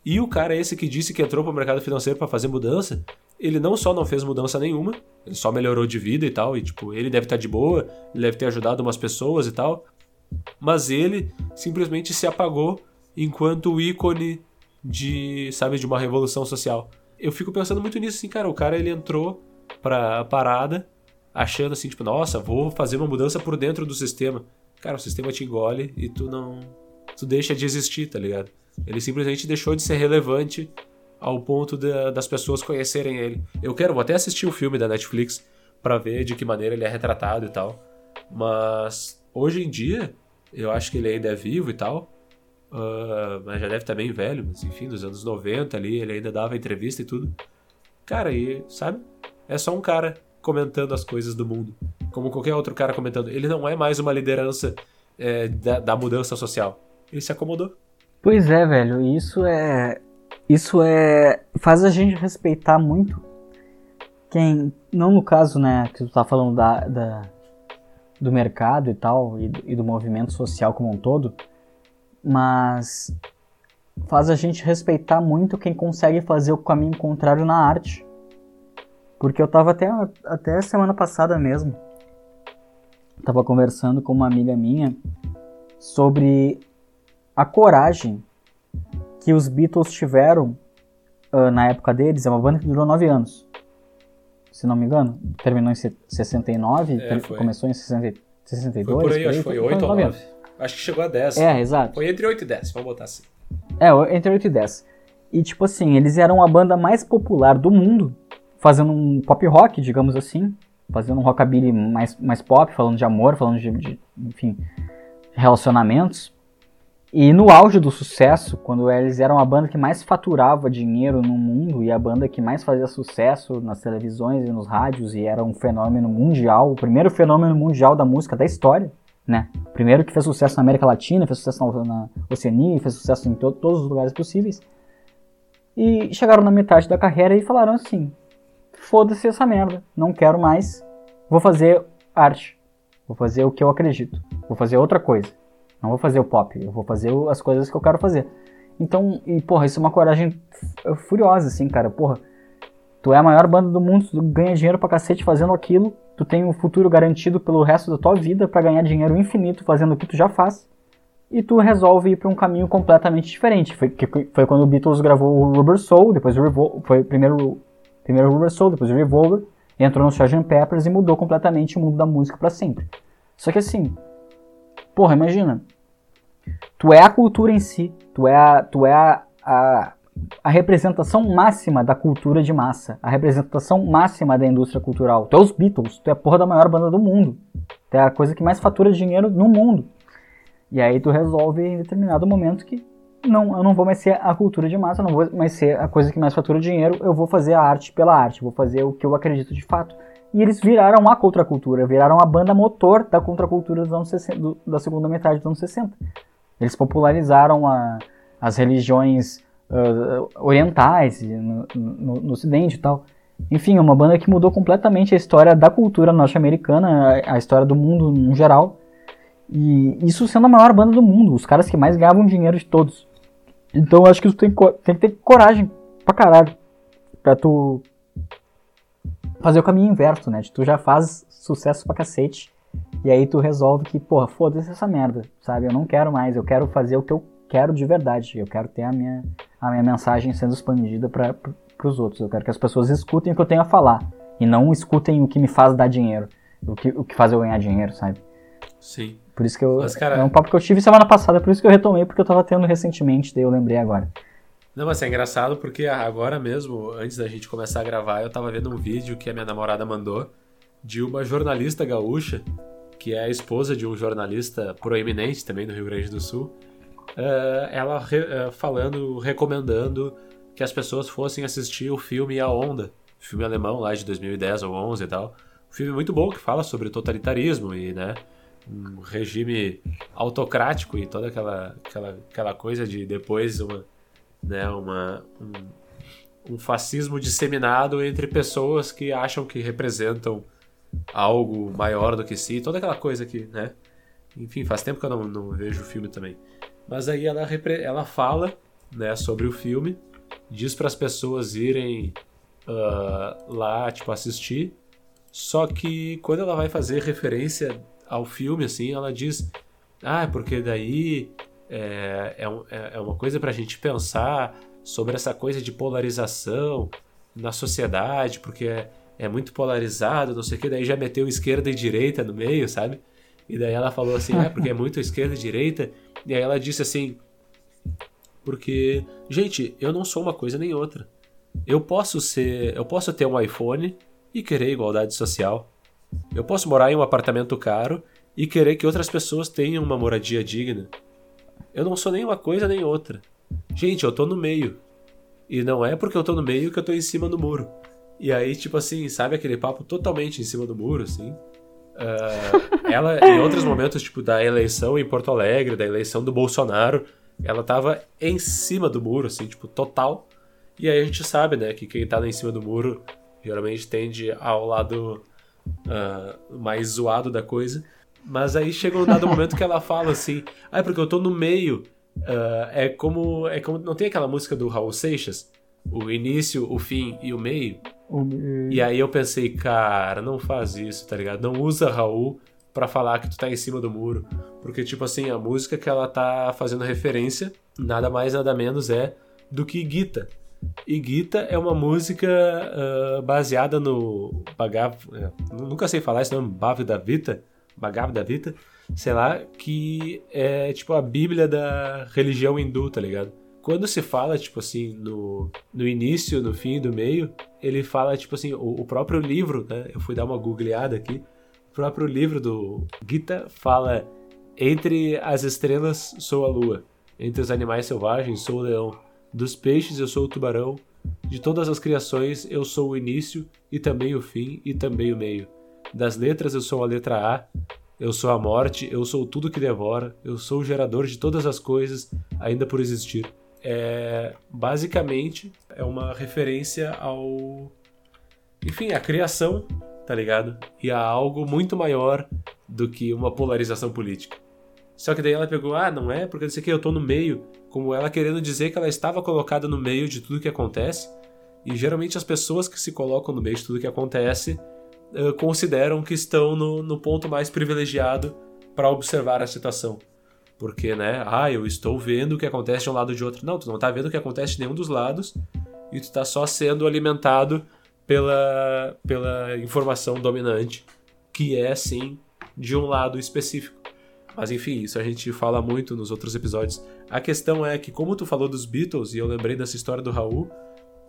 E o cara esse que disse que entrou pro mercado financeiro pra fazer mudança, ele não só não fez mudança nenhuma, ele só melhorou de vida e tal, e tipo, ele deve estar de boa, ele deve ter ajudado umas pessoas e tal... Mas ele simplesmente se apagou enquanto ícone de, sabe, de uma revolução social. Eu fico pensando muito nisso, assim, cara, o cara ele entrou pra parada achando assim, tipo, nossa, vou fazer uma mudança por dentro do sistema. Cara, o sistema te engole e tu não... Tu deixa de existir, tá ligado? Ele simplesmente deixou de ser relevante ao ponto da, das pessoas conhecerem ele. Eu quero, vou até assistir o filme da Netflix pra ver de que maneira ele é retratado e tal. Mas... Hoje em dia, eu acho que ele ainda é vivo e tal, uh, mas já deve estar bem velho, mas enfim, nos anos noventa ali, ele ainda dava entrevista e tudo. Cara, e sabe? É só um cara comentando as coisas do mundo, como qualquer outro cara comentando. Ele não é mais uma liderança é, da, da mudança social. Ele se acomodou. Pois é, velho, isso é... Isso é... Faz a gente respeitar muito quem... Não no caso, né, que tu tá falando da... da... do mercado e tal, e do, e do movimento social como um todo, mas faz a gente respeitar muito quem consegue fazer o caminho contrário na arte. Porque eu tava até, até semana passada mesmo, tava conversando com uma amiga minha sobre a coragem que os Beatles tiveram uh, na época deles. É uma banda que durou nove anos. Se não me engano, terminou em sessenta e nove, é, começou em sessenta e dois. Foi por aí, por aí acho que foi, foi oito ou nove. Acho que chegou a dez. É, exato. Foi entre oito e dez, vamos botar assim. É, entre oito e dez. E tipo assim, eles eram a banda mais popular do mundo, fazendo um pop rock, digamos assim, fazendo um rockabilly mais, mais pop, falando de amor, falando de, de, enfim, relacionamentos. E no auge do sucesso, quando eles eram a banda que mais faturava dinheiro no mundo e a banda que mais fazia sucesso nas televisões e nos rádios, e era um fenômeno mundial, o primeiro fenômeno mundial da música da história, né? O primeiro que fez sucesso na América Latina, fez sucesso na Oceania, fez sucesso em to- todos os lugares possíveis. E chegaram na metade da carreira e falaram assim, foda-se essa merda, não quero mais, vou fazer arte, vou fazer o que eu acredito, vou fazer outra coisa. Não vou fazer o pop, eu vou fazer as coisas que eu quero fazer. Então, e porra, isso é uma coragem furiosa, assim, cara. Porra, tu é a maior banda do mundo, tu ganha dinheiro pra cacete fazendo aquilo, tu tem um futuro garantido pelo resto da tua vida pra ganhar dinheiro infinito fazendo o que tu já faz, e tu resolve ir pra um caminho completamente diferente. Foi, foi quando o Beatles gravou o Rubber Soul, depois o Revolver, foi primeiro, primeiro o Rubber Soul, depois o Revolver, entrou no sergeant Pepper's e mudou completamente o mundo da música pra sempre. Só que assim... Porra, imagina. Tu é a cultura em si. Tu é a, tu é a, a, a representação máxima da cultura de massa. A representação máxima da indústria cultural. Tu é os Beatles. Tu é a porra da maior banda do mundo. Tu é a coisa que mais fatura dinheiro no mundo. E aí tu resolve em determinado momento que não, eu não vou mais ser a cultura de massa, eu não vou mais ser a coisa que mais fatura dinheiro, eu vou fazer a arte pela arte, vou fazer o que eu acredito de fato. E eles viraram a contracultura, viraram a banda motor da contracultura dos anos sessenta, da segunda metade dos anos sessenta. Eles popularizaram a, as religiões uh, orientais no, no, no ocidente e tal. Enfim, é uma banda que mudou completamente a história da cultura norte-americana, a, a história do mundo em geral. E isso sendo a maior banda do mundo, os caras que mais ganhavam dinheiro de todos. Então eu acho que tu tem, tem que ter coragem pra caralho, pra tu fazer o caminho inverso, né? Tu já faz sucesso pra cacete, e aí tu resolve que, porra, foda-se essa merda, sabe? Eu não quero mais, eu quero fazer o que eu quero de verdade, eu quero ter a minha, a minha mensagem sendo expandida pra, pra, pros outros. Eu quero que as pessoas escutem o que eu tenho a falar, e não escutem o que me faz dar dinheiro, o que, o que faz eu ganhar dinheiro, sabe? Sim. Por isso que eu... Mas, cara, é um papo que eu tive semana passada, por isso que eu retomei, porque eu tava tendo recentemente, daí eu lembrei agora. Não, mas é engraçado porque agora mesmo, antes da gente começar a gravar, eu tava vendo um vídeo que a minha namorada mandou de uma jornalista gaúcha, que é a esposa de um jornalista proeminente também do Rio Grande do Sul, uh, ela re, uh, falando, recomendando que as pessoas fossem assistir o filme A Onda, filme alemão lá de dois mil e dez ou onze e tal. Um filme muito bom que fala sobre totalitarismo e, né, um regime autocrático e toda aquela, aquela, aquela coisa de depois uma, né, uma, um, um fascismo disseminado entre pessoas que acham que representam algo maior do que si, toda aquela coisa que, né, enfim, faz tempo que eu não, não vejo o filme também, mas aí ela, ela fala, né, sobre o filme, diz para as pessoas irem uh, lá, tipo, assistir, só que quando ela vai fazer referência ao filme, assim, ela diz, ah, porque daí é, é, é uma coisa pra gente pensar sobre essa coisa de polarização na sociedade, porque é, é muito polarizado, não sei o que, daí já meteu esquerda e direita no meio, sabe? E daí ela falou assim, ah, porque é muito esquerda e direita, e aí ela disse assim, porque, gente, eu não sou uma coisa nem outra, eu posso ser, eu posso ter um iPhone e querer igualdade social, eu posso morar em um apartamento caro e querer que outras pessoas tenham uma moradia digna. Eu não sou nem uma coisa nem outra. Gente, eu tô no meio. E não é porque eu tô no meio que eu tô em cima do muro. E aí, tipo assim, sabe aquele papo totalmente em cima do muro, assim? Uh, ela, em outros momentos, tipo, da eleição em Porto Alegre, da eleição do Bolsonaro, ela tava em cima do muro, assim, tipo, total. E aí a gente sabe, né, que quem tá lá em cima do muro geralmente tende ao lado... Uh, mais zoado da coisa, mas aí chega um dado momento que ela fala assim, ah, é porque eu tô no meio, uh, é como, é como, não tem aquela música do Raul Seixas, o início, o fim e o meio, o... e aí eu pensei, cara, não faz isso, tá ligado, não usa Raul pra falar que tu tá em cima do muro, porque tipo assim, a música que ela tá fazendo referência, nada mais nada menos é do que Gita. E Gita é uma música uh, baseada no Bhagavad... Nunca sei falar esse nome, Bhagavad Gita, Bhagavad Gita, sei lá, que é tipo a bíblia da religião hindu, tá ligado? Quando se fala, tipo assim, no, no início, no fim e do meio, ele fala, tipo assim, o, o próprio livro, né? Eu fui dar uma googleada aqui. O próprio livro do Gita fala: entre as estrelas sou a lua, entre os animais selvagens sou o leão, dos peixes eu sou o tubarão, de todas as criações eu sou o início e também o fim e também o meio. Das letras eu sou a letra A, eu sou a morte, eu sou tudo que devora, eu sou o gerador de todas as coisas ainda por existir. É, basicamente é uma referência ao... Enfim, à criação, tá ligado? E a algo muito maior do que uma polarização política. Só que daí ela pegou, ah, não é porque não sei o que, eu tô no meio, como ela querendo dizer que ela estava colocada no meio de tudo que acontece, e geralmente as pessoas que se colocam no meio de tudo que acontece uh, consideram que estão no, no ponto mais privilegiado para observar a situação. Porque, né, ah, eu estou vendo o que acontece de um lado ou de outro. Não, tu não tá vendo o que acontece de nenhum dos lados, e tu tá só sendo alimentado pela, pela informação dominante, que é, sim, de um lado específico. Mas enfim, isso a gente fala muito nos outros episódios. A questão é que, como tu falou dos Beatles, e eu lembrei dessa história do Raul,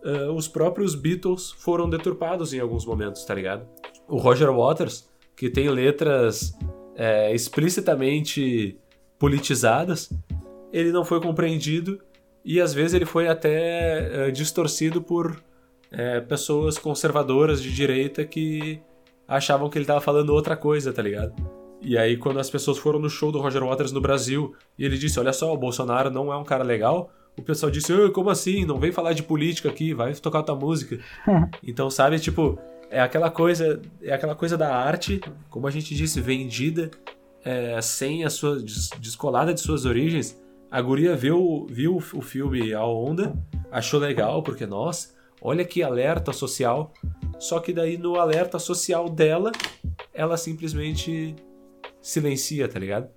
uh, os próprios Beatles foram deturpados em alguns momentos, tá ligado? O Roger Waters, que tem letras é, explicitamente politizadas, ele não foi compreendido e às vezes ele foi até é, distorcido por é, pessoas conservadoras de direita que achavam que ele tava falando outra coisa, tá ligado? E aí, quando as pessoas foram no show do Roger Waters no Brasil e ele disse, olha só, o Bolsonaro não é um cara legal, o pessoal disse, oh, como assim? Não vem falar de política aqui, vai tocar tua música. Então, sabe, tipo, é aquela coisa, é aquela coisa da arte, como a gente disse, vendida, é, sem a sua, des, descolada de suas origens. A guria viu, viu o filme A Onda, achou legal, porque, nossa, olha que alerta social. Só que daí, no alerta social dela, ela simplesmente silencia, tá ligado?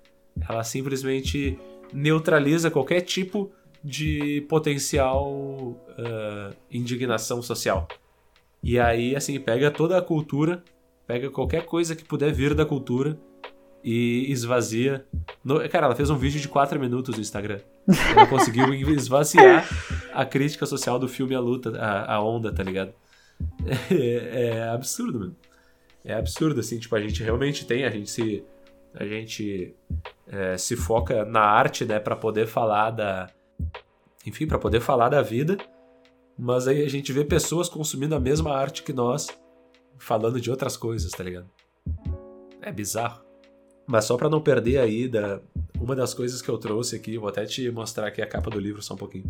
Ela simplesmente neutraliza qualquer tipo de potencial uh, indignação social. E aí, assim, pega toda a cultura, pega qualquer coisa que puder vir da cultura e esvazia. No, cara, ela fez um vídeo de quatro minutos no Instagram. Ela conseguiu esvaziar a crítica social do filme A Luta, A, a Onda, tá ligado? É, é absurdo, mano. É absurdo, assim, tipo, a gente realmente tem, a gente se... A gente é, se foca na arte, né, pra poder falar da... Enfim, pra poder falar da vida. Mas aí a gente vê pessoas consumindo a mesma arte que nós, falando de outras coisas, tá ligado? É bizarro. Mas só pra não perder aí, da... uma das coisas que eu trouxe aqui, vou até te mostrar aqui a capa do livro só um pouquinho.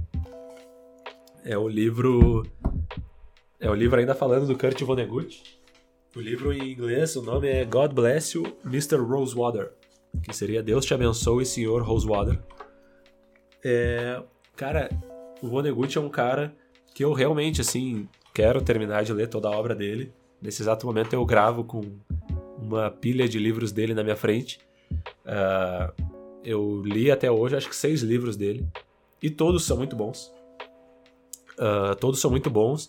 É o livro... É o livro ainda falando do Kurt Vonnegut. O livro em inglês, o nome é God Bless You, mister Rosewater, que seria Deus te abençoe, senhor Rosewater. É, cara, o Vonnegut é um cara que eu realmente, assim, quero terminar de ler toda a obra dele. Nesse exato momento eu gravo com uma pilha de livros dele na minha frente. Uh, eu li até hoje, acho que seis livros dele, e todos são muito bons. Uh, todos são muito bons.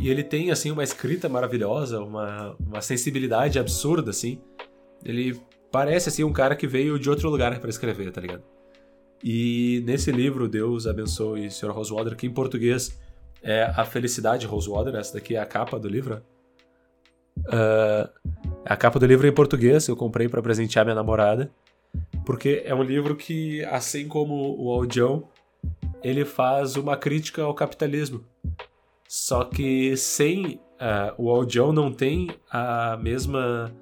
E ele tem, assim, uma escrita maravilhosa, uma, uma sensibilidade absurda, assim. Ele parece, assim, um cara que veio de outro lugar para escrever, tá ligado? E nesse livro, Deus abençoe senhor Rosewater, que em português é A Felicidade Rosewater, essa daqui é a capa do livro. Uh, a capa do livro em português eu comprei para presentear minha namorada, porque é um livro que, assim como o Audião, ele faz uma crítica ao capitalismo. Só que sem uh, o Audião não tem a mesma...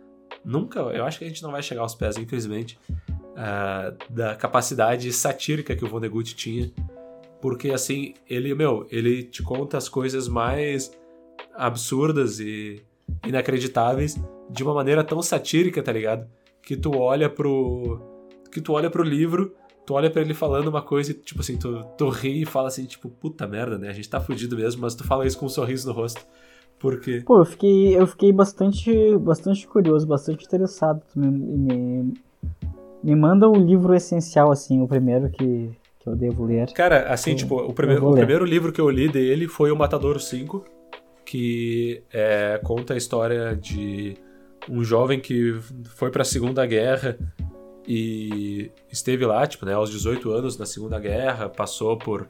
Nunca, eu acho que a gente não vai chegar aos pés, infelizmente, uh, da capacidade satírica que o Vonnegut tinha. Porque, assim, ele, meu, ele te conta as coisas mais absurdas e inacreditáveis de uma maneira tão satírica, tá ligado? Que tu olha pro, que tu olha pro livro... Tu olha pra ele falando uma coisa e, tipo assim, tu, tu ri e fala assim, tipo, puta merda, né? A gente tá fudido mesmo, mas tu fala isso com um sorriso no rosto. Porque... Pô, eu fiquei, eu fiquei bastante, bastante curioso, bastante interessado. Me, me, me manda o livro essencial, assim, o primeiro que, que eu devo ler. Cara, assim, eu, tipo, o, prime- o primeiro livro que eu li dele foi o Matadouro cinco, que é, conta a história de um jovem que foi pra Segunda Guerra... E esteve lá, tipo, né, aos dezoito anos na Segunda Guerra, passou por...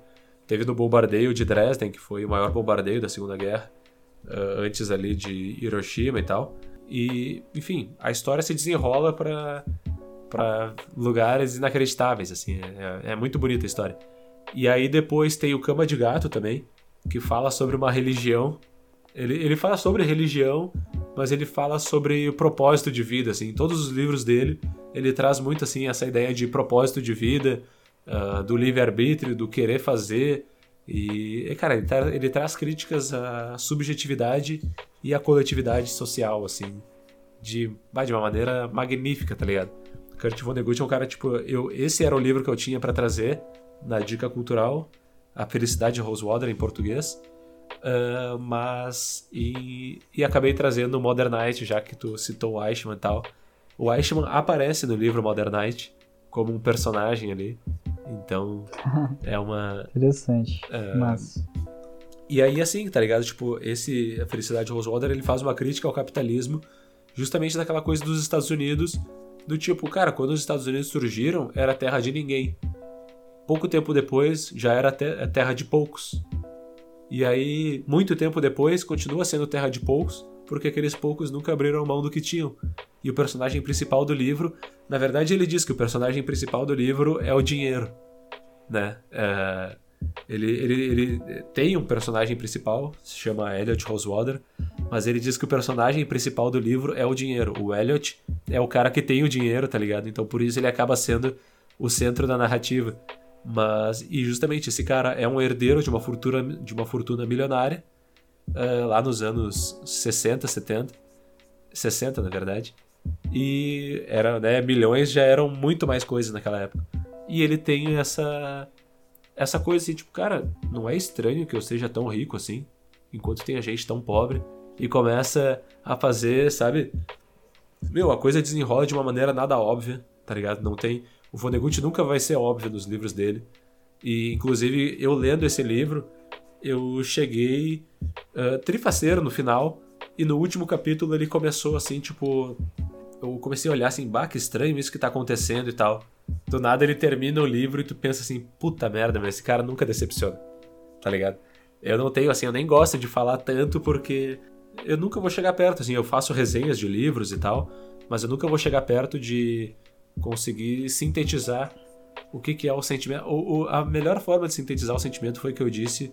Teve no bombardeio de Dresden, que foi o maior bombardeio da Segunda Guerra, uh, antes ali de Hiroshima e tal. E, enfim, a história se desenrola pra, pra lugares inacreditáveis, assim. É, é muito bonita a história. E aí depois tem o Cama de Gato também, que fala sobre uma religião. Ele, ele fala sobre religião, mas ele fala sobre o propósito de vida, assim. Em todos os livros dele... Ele traz muito, assim, essa ideia de propósito de vida, uh, do livre-arbítrio, do querer fazer. E, cara, ele, tra- ele traz críticas à subjetividade e à coletividade social, assim, de, de uma maneira magnífica, tá ligado? Kurt Vonnegut é um cara, tipo, eu, esse era o livro que eu tinha pra trazer na Dica Cultural, A Felicidade Rosewater, em português. Uh, mas, e, e acabei trazendo Mother Night, já que tu citou o Eichmann e tal. O Eichmann aparece no livro Mother Night como um personagem ali. Então, é uma... Interessante, uh, mas... E aí, assim, tá ligado? Tipo, esse... A Felicidade Rosewater, ele faz uma crítica ao capitalismo justamente daquela coisa dos Estados Unidos Do tipo, cara, quando os Estados Unidos surgiram, era terra de ninguém. Pouco tempo depois, já era te- terra de poucos. E aí, muito tempo depois, continua sendo terra de poucos, porque aqueles poucos nunca abriram mão do que tinham. E o personagem principal do livro... Na verdade, ele diz que o personagem principal do livro é o dinheiro, né? É, ele, ele, ele tem um personagem principal, se chama Elliot Rosewater, mas ele diz que o personagem principal do livro é o dinheiro. O Elliot é o cara que tem o dinheiro, tá ligado? Então, por isso, ele acaba sendo o centro da narrativa. Mas, e justamente, esse cara é um herdeiro de uma fortuna, de uma fortuna milionária, uh, lá nos anos sessenta, setenta, sessenta, na verdade, e era, né, milhões já eram muito mais coisas naquela época. E ele tem essa, essa coisa assim, tipo, cara, não é estranho que eu seja tão rico assim, enquanto tem a gente tão pobre, e começa a fazer, sabe, meu, a coisa desenrola de uma maneira nada óbvia, tá ligado? Não tem... O Vonnegut nunca vai ser óbvio nos livros dele. E, inclusive, eu lendo esse livro, eu cheguei uh, trifaceiro no final. E no último capítulo ele começou assim, tipo... Eu comecei a olhar assim, bah, que estranho isso que tá acontecendo e tal. Do nada ele termina o livro e tu pensa assim, puta merda, mas esse cara nunca decepciona. Tá ligado? Eu não tenho, assim, eu nem gosto de falar tanto porque... Eu nunca vou chegar perto, assim, eu faço resenhas de livros e tal. Mas eu nunca vou chegar perto de... conseguir sintetizar o que, que é o sentimento. O, o, a melhor forma de sintetizar o sentimento foi que eu disse,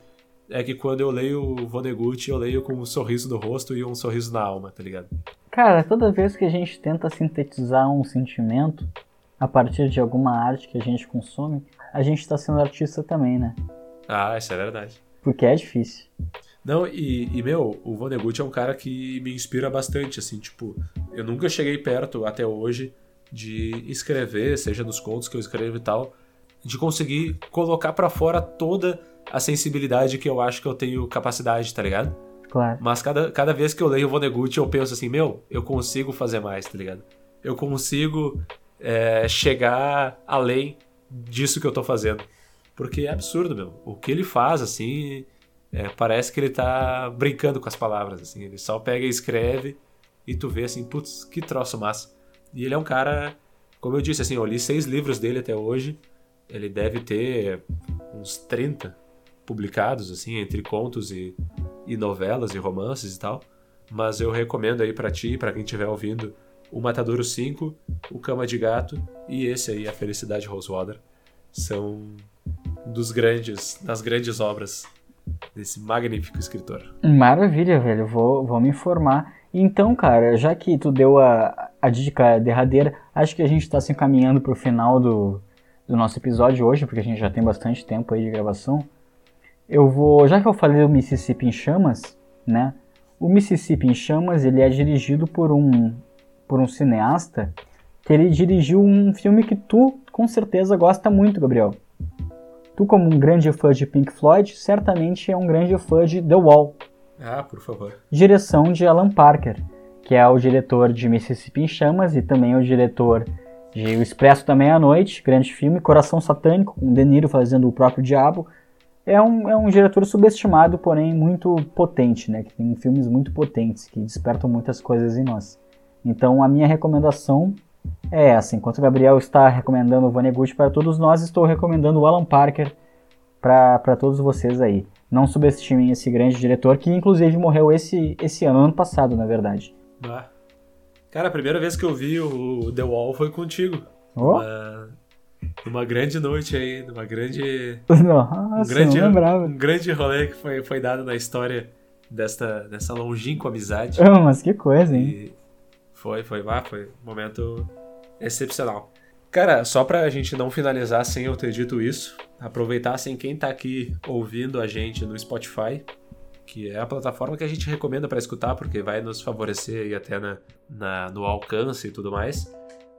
é que quando eu leio o Vonnegut, eu leio com um sorriso no rosto e um sorriso na alma, tá ligado? Cara, toda vez que a gente tenta sintetizar um sentimento a partir de alguma arte que a gente consome, a gente tá sendo artista também, né? Ah, isso é verdade. Porque é difícil. Não, e, e meu, o Vonnegut é um cara que me inspira bastante, assim, tipo, eu nunca cheguei perto até hoje de escrever, seja nos contos que eu escrevo e tal, de conseguir colocar pra fora toda a sensibilidade que eu acho que eu tenho capacidade, tá ligado? Claro. Mas cada, cada vez que eu leio o Vonnegut, eu penso assim, meu, eu consigo fazer mais, tá ligado? Eu consigo é, chegar além disso que eu tô fazendo. Porque é absurdo, meu. O que ele faz, assim, é, parece que ele tá brincando com as palavras, assim. Ele só pega e escreve e tu vê assim, putz, que troço massa. E ele é um cara, como eu disse, assim, eu li seis livros dele até hoje. Ele deve ter uns trinta publicados, assim, entre contos e, e novelas e romances e tal. Mas eu recomendo aí pra ti, pra quem estiver ouvindo, o Matadouro cinco, o Cama de Gato e esse aí, a Felicidade Rosewater. São dos grandes, das grandes obras desse magnífico escritor. Maravilha, velho. Vou, vou me informar. Então, cara, já que tu deu a... a dica derradeira, acho que a gente está se encaminhando para o final do, do nosso episódio hoje, porque a gente já tem bastante tempo aí de gravação. Eu vou, já que eu falei do Mississippi em Chamas, né? O Mississippi em Chamas, ele é dirigido por um, por um cineasta que ele dirigiu um filme que tu, com certeza, gosta muito, Gabriel. Tu, como um grande fã de Pink Floyd, certamente é um grande fã de The Wall. Ah, por favor. Direção de Alan Parker, que é o diretor de Mississippi em Chamas e também o diretor de O Expresso da Meia-Noite, grande filme, Coração Satânico, com De Niro fazendo o próprio diabo. É um, é um diretor subestimado, porém muito potente, né? Que tem filmes muito potentes, que despertam muitas coisas em nós. Então a minha recomendação é essa. Enquanto o Gabriel está recomendando o Vonnegut para todos nós, estou recomendando o Alan Parker para todos vocês aí. Não subestimem esse grande diretor, que inclusive morreu esse, esse ano, ano passado, na verdade. Ah. Cara, a primeira vez que eu vi o The Wall foi contigo. Oh? Uma, uma grande noite aí, uma grande. Nossa, um grande, um grande rolê que foi, foi dado na história desta, dessa longínqua amizade. Oh, mas que coisa, hein? E foi, foi, ah, foi um momento excepcional. Cara, só pra gente não finalizar sem eu ter dito isso, aproveitar assim quem tá aqui ouvindo a gente no Spotify, que é a plataforma que a gente recomenda para escutar, porque vai nos favorecer aí até na, na, no alcance e tudo mais.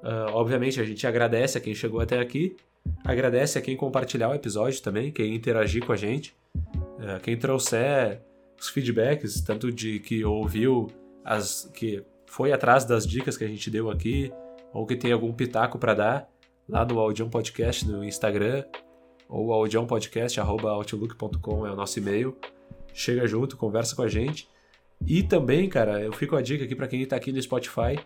Uh, obviamente, a gente agradece a quem chegou até aqui, agradece a quem compartilhar o episódio também, quem interagir com a gente, uh, quem trouxer os feedbacks, tanto de que ouviu, as, que foi atrás das dicas que a gente deu aqui, ou que tem algum pitaco para dar, lá no Audião Podcast no Instagram, ou audião podcast arroba outlook ponto com é o nosso e-mail. Chega junto, conversa com a gente. E também, cara, eu fico a dica aqui pra quem tá aqui no Spotify,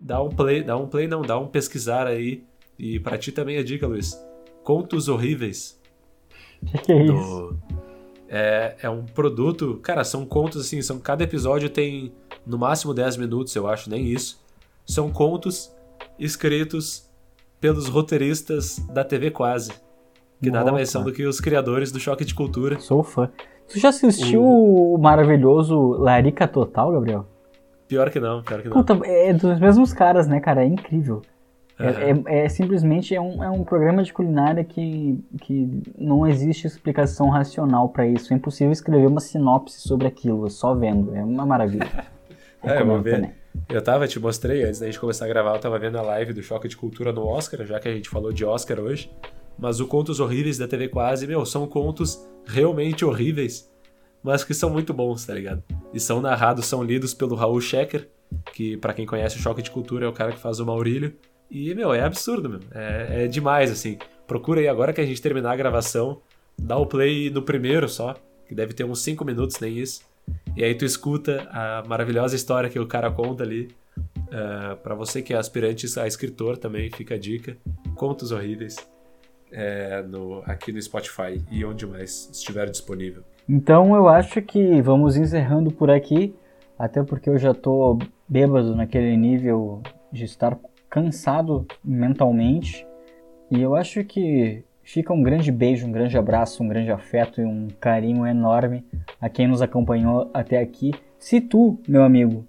Dá um play, dá um play não, dá um pesquisar aí. E pra ti também a dica, Luiz. Contos Horríveis. Que é isso? É, é um produto... Cara, são contos assim, são, cada episódio tem no máximo dez minutos, eu acho, nem isso. São contos escritos pelos roteiristas da T V Quase. Que Nossa. Nada mais são do que os criadores do Choque de Cultura. Sou fã. Tu já assistiu o, o maravilhoso Larica Total, Gabriel? Pior que não, pior que não. Puta, é dos mesmos caras, né, cara? É incrível. Uhum. É, é, é simplesmente é um, é um programa de culinária que, que não existe explicação racional pra isso. É impossível escrever uma sinopse sobre aquilo, só vendo. É uma maravilha. É, eu vou ver. Também. Eu tava, te mostrei, antes da gente começar a gravar, eu tava vendo a live do Choque de Cultura no Oscar, já que a gente falou de Oscar hoje. Mas o Contos Horríveis da T V Quase, meu, são contos realmente horríveis, mas que são muito bons, tá ligado? E são narrados, são lidos pelo Raul Schecker, que pra quem conhece o Choque de Cultura é o cara que faz o Maurílio. E, meu, é absurdo, meu. É, é demais, assim. Procura aí agora que a gente terminar a gravação, dá o play no primeiro só, que deve ter uns cinco minutos, nem isso. E aí tu escuta a maravilhosa história que o cara conta ali. Uh, pra você que é aspirante a escritor também, fica a dica. Contos Horríveis. É, no, aqui no Spotify e onde mais estiver disponível. Então eu acho que vamos encerrando por aqui, até porque eu já tô bêbado naquele nível de estar cansado mentalmente, e eu acho que fica um grande beijo, um grande abraço, um grande afeto e um carinho enorme a quem nos acompanhou até aqui. Se tu, meu amigo,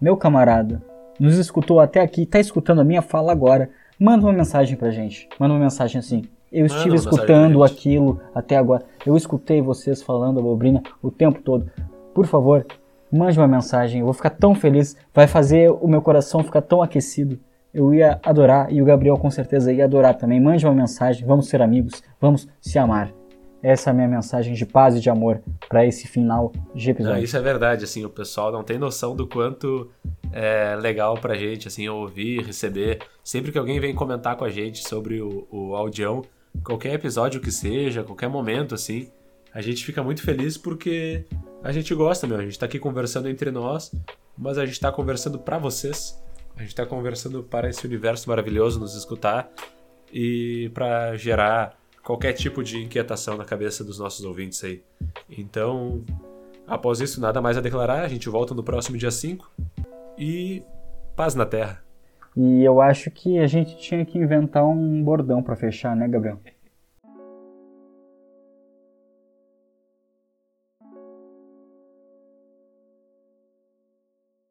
meu camarada, nos escutou até aqui, tá escutando a minha fala agora, manda uma mensagem pra gente, manda uma mensagem assim: eu estive escutando aquilo até agora. Eu escutei vocês falando a abobrinha o tempo todo. Por favor, mande uma mensagem. Eu vou ficar tão feliz. Vai fazer o meu coração ficar tão aquecido. Eu ia adorar. E o Gabriel com certeza ia adorar também. Mande uma mensagem. Vamos ser amigos. Vamos se amar. Essa é a minha mensagem de paz e de amor para esse final de episódio. Não, isso é verdade. Assim, o pessoal não tem noção do quanto é legal pra gente assim, ouvir, receber. Sempre que alguém vem comentar com a gente sobre o, o Audião, qualquer episódio que seja, qualquer momento, assim, a gente fica muito feliz porque a gente gosta, meu. A gente tá aqui conversando entre nós, mas a gente tá conversando pra vocês. A gente tá conversando para esse universo maravilhoso nos escutar e pra gerar qualquer tipo de inquietação na cabeça dos nossos ouvintes aí. Então, após isso, nada mais a declarar. A gente volta no próximo dia cinco e paz na Terra. E eu acho que a gente tinha que inventar um bordão pra fechar, né, Gabriel?